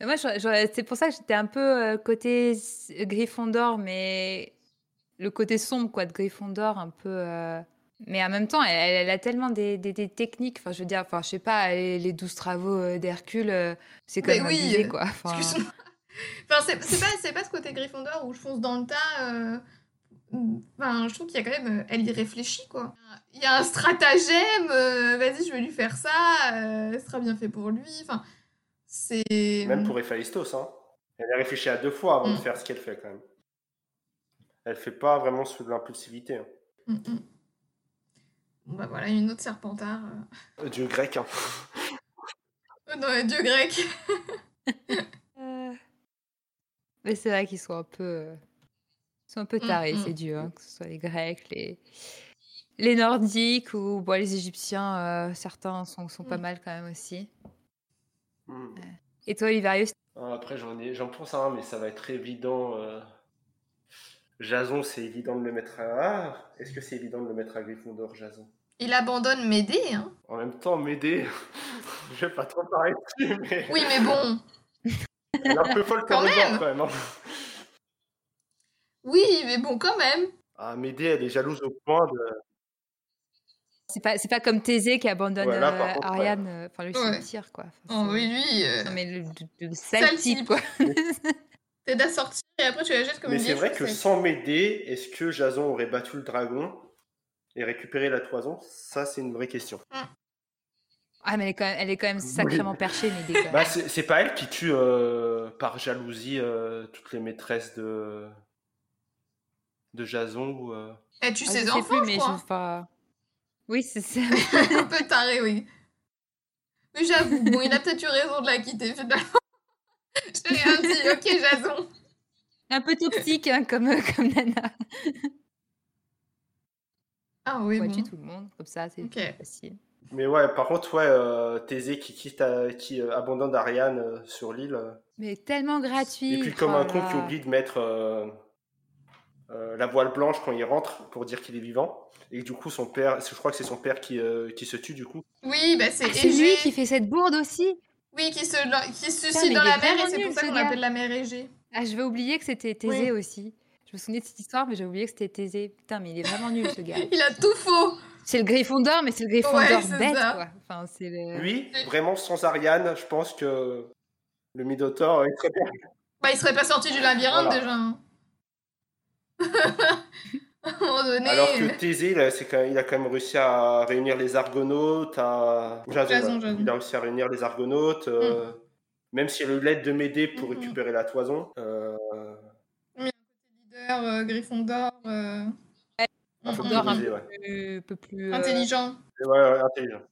Moi, je, je, c'est pour ça que j'étais un peu euh, côté Gryffondor, mais le côté sombre, quoi, de Gryffondor, un peu. Euh... Mais en même temps, elle, elle a tellement des, des, des techniques. Enfin, je veux dire, enfin, je sais pas, les douze travaux d'Hercule, c'est quand même oui, abusé, quoi. Enfin... Excuse-moi. Enfin, c'est, c'est, pas, c'est pas ce côté Gryffondor où je fonce dans le tas. Euh, enfin, je trouve qu'il y a quand même... Elle y réfléchit, quoi. Il y a un stratagème. Euh, vas-y, je vais lui faire ça. Euh, ce sera bien fait pour lui. Enfin, c'est... Même pour Héphaïstos, hein. Elle a réfléchi à deux fois avant mm. de faire ce qu'elle fait, quand même. Elle fait pas vraiment sous de l'impulsivité. Hein. Mm-mm. Bon, bah voilà, une autre Serpentard. Euh... Dieu grec, hein. Non, dieu grec. Mais c'est vrai qu'ils sont un peu, euh, sont un peu tarés, mmh, ces dieux, hein, que ce soit les Grecs, les, les Nordiques ou bon, les Égyptiens, euh, certains sont, sont pas mmh. mal quand même aussi. Mmh. Et toi, Olivarius ? Après, j'en, ai, j'en pense à un, mais ça va être évident. Euh... Jason, c'est évident de le mettre à... Ah, est-ce que c'est évident de le mettre à Gryffondor, Jason ? Il abandonne Médée, hein ? En même temps, Médée, je vais pas trop parler dessus, mais... Oui, mais bon... Elle est un peu folle quand même. Quand même hein. Oui, mais bon, quand même. Ah, Médée, elle est jalouse au point de... C'est pas, c'est pas comme Thésée qui abandonne ouais, là, euh, contre, Ariane, ouais. Enfin, le cimetière, ouais. Quoi. Enfin, oh, oui, lui... Euh... Non, mais le, le, le sale type, quoi. T'aides à sortir et après tu la jettes comme une vieille. Mais c'est vrai que sans Médée, est-ce que Jason aurait battu le dragon et récupéré la toison ? Ça, c'est une vraie question. Mm. Ah, mais elle est quand même, elle est quand même sacrément oui. perchée, Médée. Bah, c'est, c'est pas elle qui tue euh, par jalousie euh, toutes les maîtresses de, de Jason ou. Euh... Elle tue ah, ses je enfants, sais plus, je mais crois. Je pas... Oui, c'est ça. Un peu taré, oui. Mais j'avoue, bon, il a peut-être eu raison de la quitter finalement. Je t'ai rien dit, ok, Jason. Un peu toxique, hein, comme, euh, comme Nana. Ah oui. On bon. Tue tout le monde, comme ça, c'est okay. Facile. Mais ouais, par contre, ouais, euh, Thésée qui quitte, à, qui euh, abandonne Ariane euh, sur l'île. Euh, mais tellement gratuit. Et puis comme voilà. Un con qui oublie de mettre euh, euh, la voile blanche quand il rentre pour dire qu'il est vivant. Et du coup, son père, je crois que c'est son père qui, euh, qui se tue du coup. Oui, bah c'est, ah, c'est lui qui fait cette bourde aussi. Oui, qui se, qui se suicide Putain, dans la mer et c'est pour ça ce qu'on gars. Appelle la mer Égée. Ah, je vais oublier que c'était Thésée oui. aussi. Je me souvenais de cette histoire, mais j'ai oublié que c'était Thésée. Putain, mais il est vraiment nul ce gars. Il a tout faux. C'est le Gryffondor, mais c'est le Gryffondor ouais, bête, ça. Quoi. Enfin, c'est le... Lui, vraiment, sans Ariane, je pense que le Minotaure, il serait bien. Bah, il serait pas sorti du labyrinthe, voilà. Déjà. À un moment donné... Alors que Thésée, là, c'est quand même, il a quand même réussi à réunir les Argonautes, à... Jason, Jason, Jason. Il a réussi à réunir les Argonautes, euh, mm. même si elle a eu l'aide de Médée pour mm. récupérer la toison. Euh... Mais un leader euh, Gryffondor... Euh... Un peu, Dor, rusé, un, peu ouais. plus, un peu plus... Intelligent. Euh... Ouais, ouais, intelligent.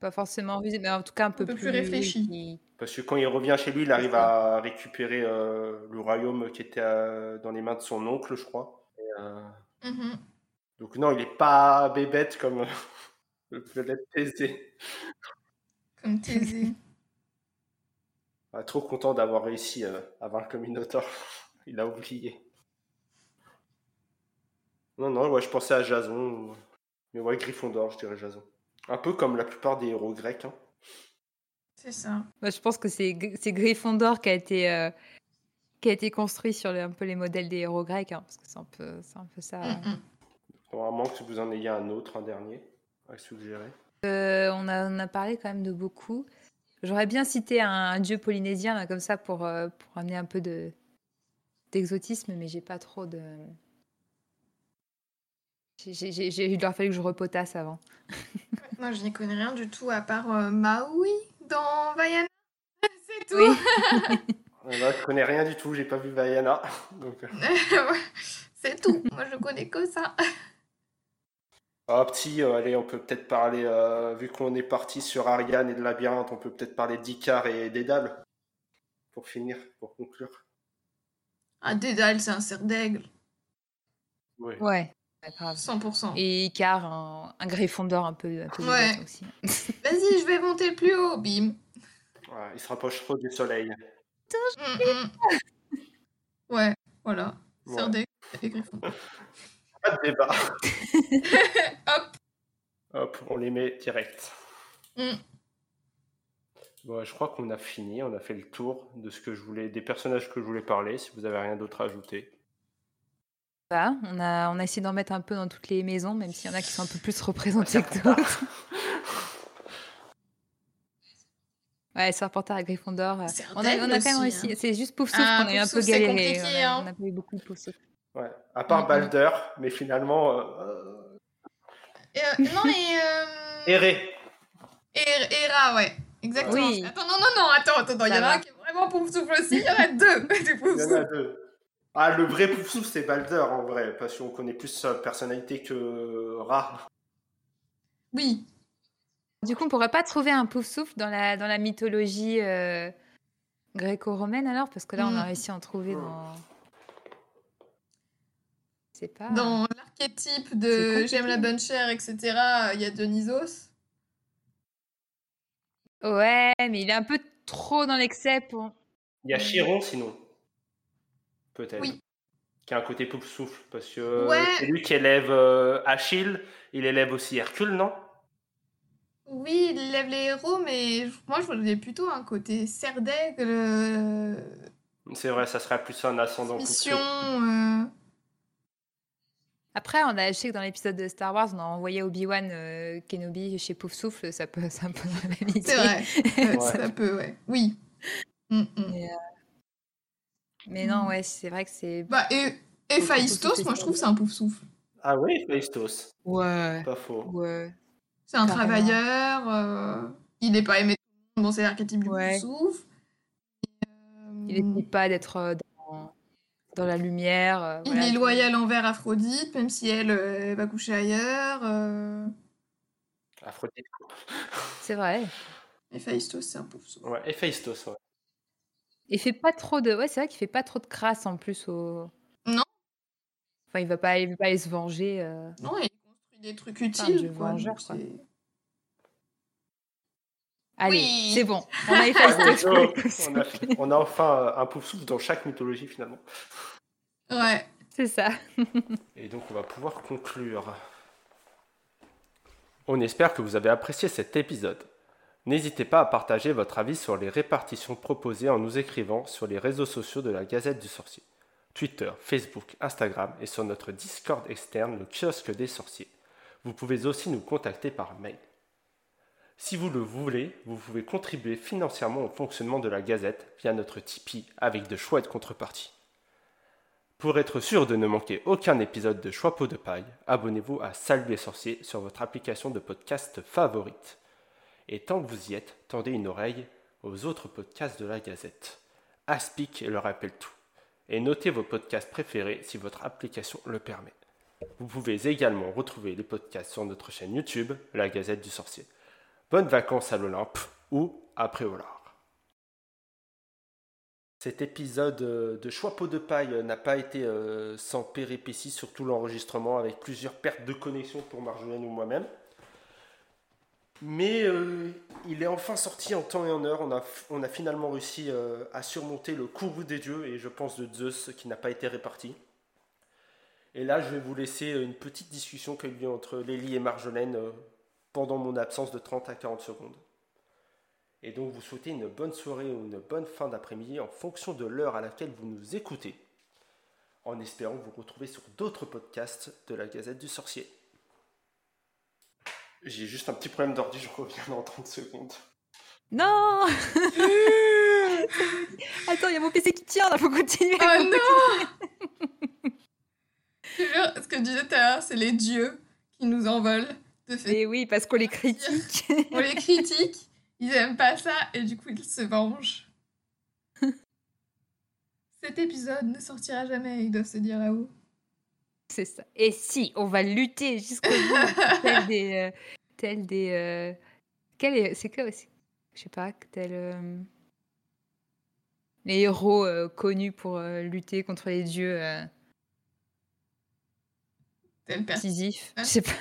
Pas forcément rusé, mais en tout cas un peu, un peu plus... plus réfléchi. Parce que quand il revient chez lui, il arrive à récupérer euh, le royaume qui était euh, dans les mains de son oncle, je crois. Et, euh... mm-hmm. Donc non, il n'est pas bébête comme le peut-être Thésée. Comme Thésée. Ah, trop content d'avoir réussi euh, à vaincre le Minotaure. Il a oublié. Non, non, ouais, je pensais à Jason. Mais ouais, Gryffondor, je dirais Jason. Un peu comme la plupart des héros grecs. Hein. C'est ça. Bah, je pense que c'est, c'est Gryffondor qui a été, euh, qui a été construit sur le, un peu les modèles des héros grecs. Hein, parce que c'est un peu, c'est un peu ça. Normalement, que vous en ayez un autre, un dernier à suggérer. Euh, on, a, on a parlé quand même de beaucoup. J'aurais bien cité un, un dieu polynésien, là, comme ça, pour, euh, pour amener un peu de, d'exotisme, mais j'ai pas trop de. J'ai, j'ai, j'ai, il aurait fallu que je repotasse avant. Moi, je n'y connais rien du tout à part euh, Maui dans Vaiana. C'est tout. Oui. Là, je connais rien du tout, j'ai pas vu Vaiana. Donc... c'est tout, moi je connais que ça. Ah, petit, euh, allez, on peut peut-être parler, euh, vu qu'on est parti sur Ariane et de labyrinthe, on peut peut-être parler d'Icare et Dédale. Pour finir, pour conclure. Ah, Dédale, c'est un Serdaigle. Oui. Ouais, grave. cent pour cent. Et Icare, un, un Gryffondor un peu, un peu ouais. aussi. Vas-y, je vais monter plus haut, bim. Ouais, il se rapproche trop du soleil. Ouais, voilà. Serdaigle ouais. et Gryffondor. Pas de débat. Hop. Hop, on les met direct. Mm. Bon, je crois qu'on a fini, on a fait le tour de ce que je voulais, des personnages que je voulais parler. Si vous avez rien d'autre à ajouter. Bah, on a, on a essayé d'en mettre un peu dans toutes les maisons, même s'il y en a qui sont un peu plus représentées que d'autres. Ouais, Serpentard et Gryffondor. On a, on a quand même réussi. Hein. C'est juste Poufsouffle ah, qu'on a eu un peu galéré. On a, hein. on a eu beaucoup de Poufsouffle. Ouais, à part mmh. Baldur, mais finalement... Euh... Euh, non, mais... Euh... Erré. Erra, ouais, exactement. Oui. Attends, non, non, non, attends, attends, il y en a un qui est vraiment Poufsouffle aussi, il y en a deux du Poufsouffle. Il y en a deux. Ah, le vrai Poufsouffle, c'est Baldur, en vrai, parce qu'on connaît plus sa personnalité que Ra. Oui. Du coup, on pourrait pas trouver un Poufsouffle dans la, dans la mythologie euh, gréco-romaine, alors, parce que là, mmh. on a réussi à en trouver mmh. dans... Pas... Dans l'archétype de j'aime la bonne chère, et cetera, il y a Dionysos. Ouais, mais il est un peu trop dans l'excès pour. Il y a Chiron, sinon. Peut-être. Oui. Qui a un côté Poufsouffle, parce que ouais. c'est lui qui élève euh, Achille, il élève aussi Hercule, non ? Oui, il élève les héros, mais moi je voulais plutôt un côté Serdaigle. Euh... C'est vrai, ça serait plus un ascendant Poufsouffle. Mission. Après, on a, je sais que dans l'épisode de Star Wars, on a envoyé Obi-Wan euh, Kenobi chez Poufsouffle, ça peut, ça peut dans la même idée. C'est vrai, ouais, ça peut, ouais. Oui. Mm-mm. Mais, euh... mais non, ouais, c'est vrai que c'est... Bah, et Héphaïstos, moi, je trouve que c'est un Poufsouffle. Ah oui, Héphaïstos. Ouais. Pas faux. Ouais. C'est un Carrément. travailleur, euh, il n'est pas aimé dans ses archétypes du ouais. Poufsouffle. Euh... Il n'écoute pas d'être... Euh, dans... dans la lumière. Euh, il voilà. est loyal envers Aphrodite, même si elle, euh, elle va coucher ailleurs. Euh... Aphrodite. C'est vrai. Héphaïstos, c'est un Poufsouffle. Ouais, Héphaïstos, ouais. Il fait pas trop de... Ouais, c'est vrai qu'il fait pas trop de crasse, en plus, au... Non. Enfin, il va pas, il va pas aller se venger. Euh... Non, il construit des trucs utiles, enfin, quoi. Vengeur, quoi. Allez, oui. c'est bon. On a Héphaïstos. on, a, on a enfin un Poufsouffle dans chaque mythologie, finalement. Ouais, c'est ça. Et donc, on va pouvoir conclure. On espère que vous avez apprécié cet épisode. N'hésitez pas à partager votre avis sur les répartitions proposées en nous écrivant sur les réseaux sociaux de la Gazette du Sorcier. Twitter, Facebook, Instagram et sur notre Discord externe, le kiosque des sorciers. Vous pouvez aussi nous contacter par mail. Si vous le voulez, vous pouvez contribuer financièrement au fonctionnement de la Gazette via notre Tipeee avec de chouettes contreparties. Pour être sûr de ne manquer aucun épisode de Choixpeau de paille, abonnez-vous à Salut les sorciers sur votre application de podcast favorite. Et tant que vous y êtes, tendez une oreille aux autres podcasts de la Gazette. Aspic leur rappelle tout. Et notez vos podcasts préférés si votre application le permet. Vous pouvez également retrouver les podcasts sur notre chaîne YouTube, la Gazette du sorcier. Bonnes vacances à l'Olympe ou après Olympe. Cet épisode de Choixpeau de paille n'a pas été euh, sans péripéties, surtout l'enregistrement avec plusieurs pertes de connexion pour Marjolaine ou moi-même. Mais euh, il est enfin sorti en temps et en heure. On a, on a finalement réussi euh, à surmonter le courroux des dieux et je pense de Zeus qui n'a pas été réparti. Et là, je vais vous laisser une petite discussion qu'il y a eu entre Lélie et Marjolaine euh, pendant mon absence de trente à quarante secondes. Et donc vous souhaitez une bonne soirée ou une bonne fin d'après-midi en fonction de l'heure à laquelle vous nous écoutez, en espérant vous retrouver sur d'autres podcasts de la Gazette du Sorcier. J'ai juste un petit problème d'ordi, je reviens dans trente secondes. Non. Attends, il y a mon P C qui tient, là, faut continuer. Oh non. Je jure, ce que je disais tout à l'heure, c'est les dieux qui nous envolent. Et oui, parce qu'on les critique. On les critique, ils aiment pas ça et du coup ils se vengent. Cet épisode ne sortira jamais, ils doivent se dire à où. C'est ça. Et si, on va lutter jusqu'au bout, tel des... Euh, tel des euh... Quel est... C'est quoi aussi ? Je sais pas, tel... Euh... Les héros euh, connus pour euh, lutter contre les dieux... Euh... Tel Sisyphe, ah. Je sais pas.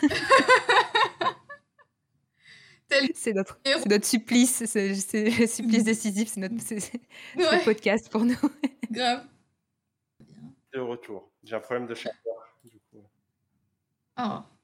Tel... C'est, notre... c'est notre supplice, c'est, c'est le supplice de Sisyphe, c'est notre c'est, c'est ouais. podcast pour nous. Grave. De retour. J'ai un problème de chaleur, du coup. Oh.